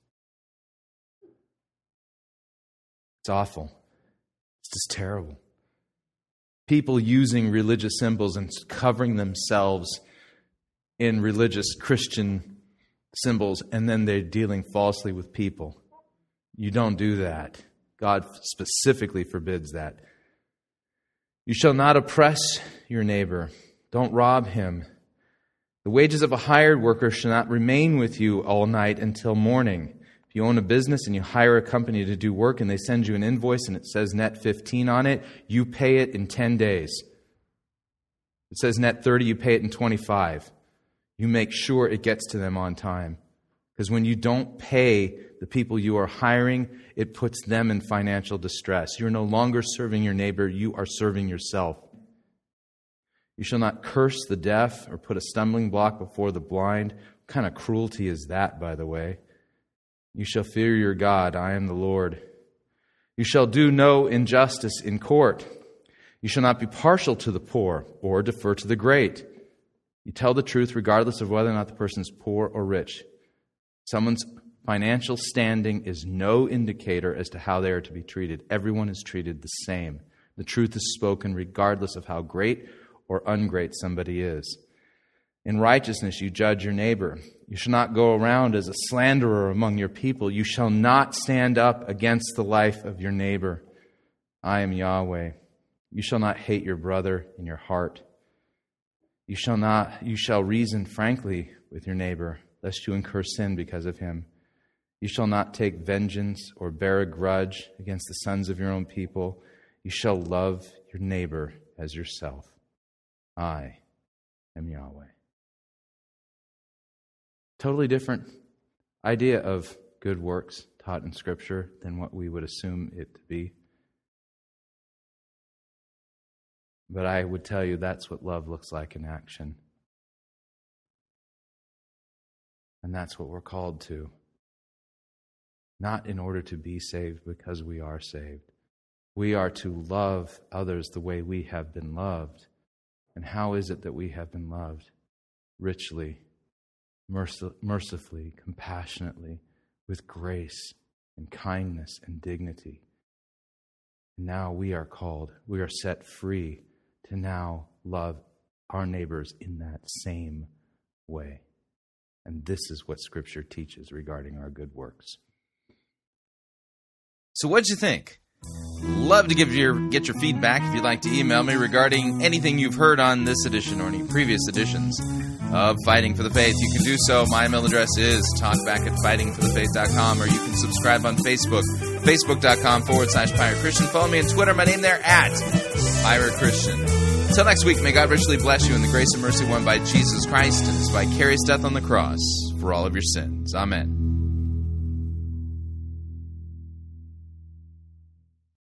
It's awful. It's just terrible. People using religious symbols and covering themselves in religious Christian symbols, and then they're dealing falsely with people. You don't do that. God specifically forbids that. You shall not oppress your neighbor. Don't rob him. The wages of a hired worker shall not remain with you all night until morning. If you own a business and you hire a company to do work and they send you an invoice and it says net fifteen on it, you pay it in ten days. It says net thirty, you pay it in twenty-five. You make sure it gets to them on time. Because when you don't pay the people you are hiring, it puts them in financial distress. You're no longer serving your neighbor, you are serving yourself. You shall not curse the deaf or put a stumbling block before the blind. What kind of cruelty is that, by the way? You shall fear your God. I am the Lord. You shall do no injustice in court. You shall not be partial to the poor or defer to the great. You tell the truth regardless of whether or not the person is poor or rich. Someone's financial standing is no indicator as to how they are to be treated. Everyone is treated the same. The truth is spoken regardless of how great or ungrate somebody is. In righteousness you judge your neighbor. You shall not go around as a slanderer among your people. You shall not stand up against the life of your neighbor. I am Yahweh. You shall not hate your brother in your heart. You shall not. You shall reason frankly with your neighbor, lest you incur sin because of him. You shall not take vengeance or bear a grudge against the sons of your own people. You shall love your neighbor as yourself. I am Yahweh. Totally different idea of good works taught in Scripture than what we would assume it to be. But I would tell you that's what love looks like in action. And that's what we're called to. Not in order to be saved, because we are saved. We are to love others the way we have been loved. And how is it that we have been loved? Richly, mercifully, compassionately, with grace and kindness and dignity. Now we are called, we are set free to now love our neighbors in that same way. And this is what Scripture teaches regarding our good works. So what'd you think? Love to give your get your feedback if you'd like to email me regarding anything you've heard on this edition or any previous editions of Fighting for the Faith. You can do so. My email address is talkback at fighting for the faith dot com, or you can subscribe on Facebook, facebook.com forward slash Pirate Christian. Follow me on Twitter. My name there at Pirate Christian. Until next week, may God richly bless you in the grace and mercy won by Jesus Christ and his vicarious death on the cross for all of your sins. Amen.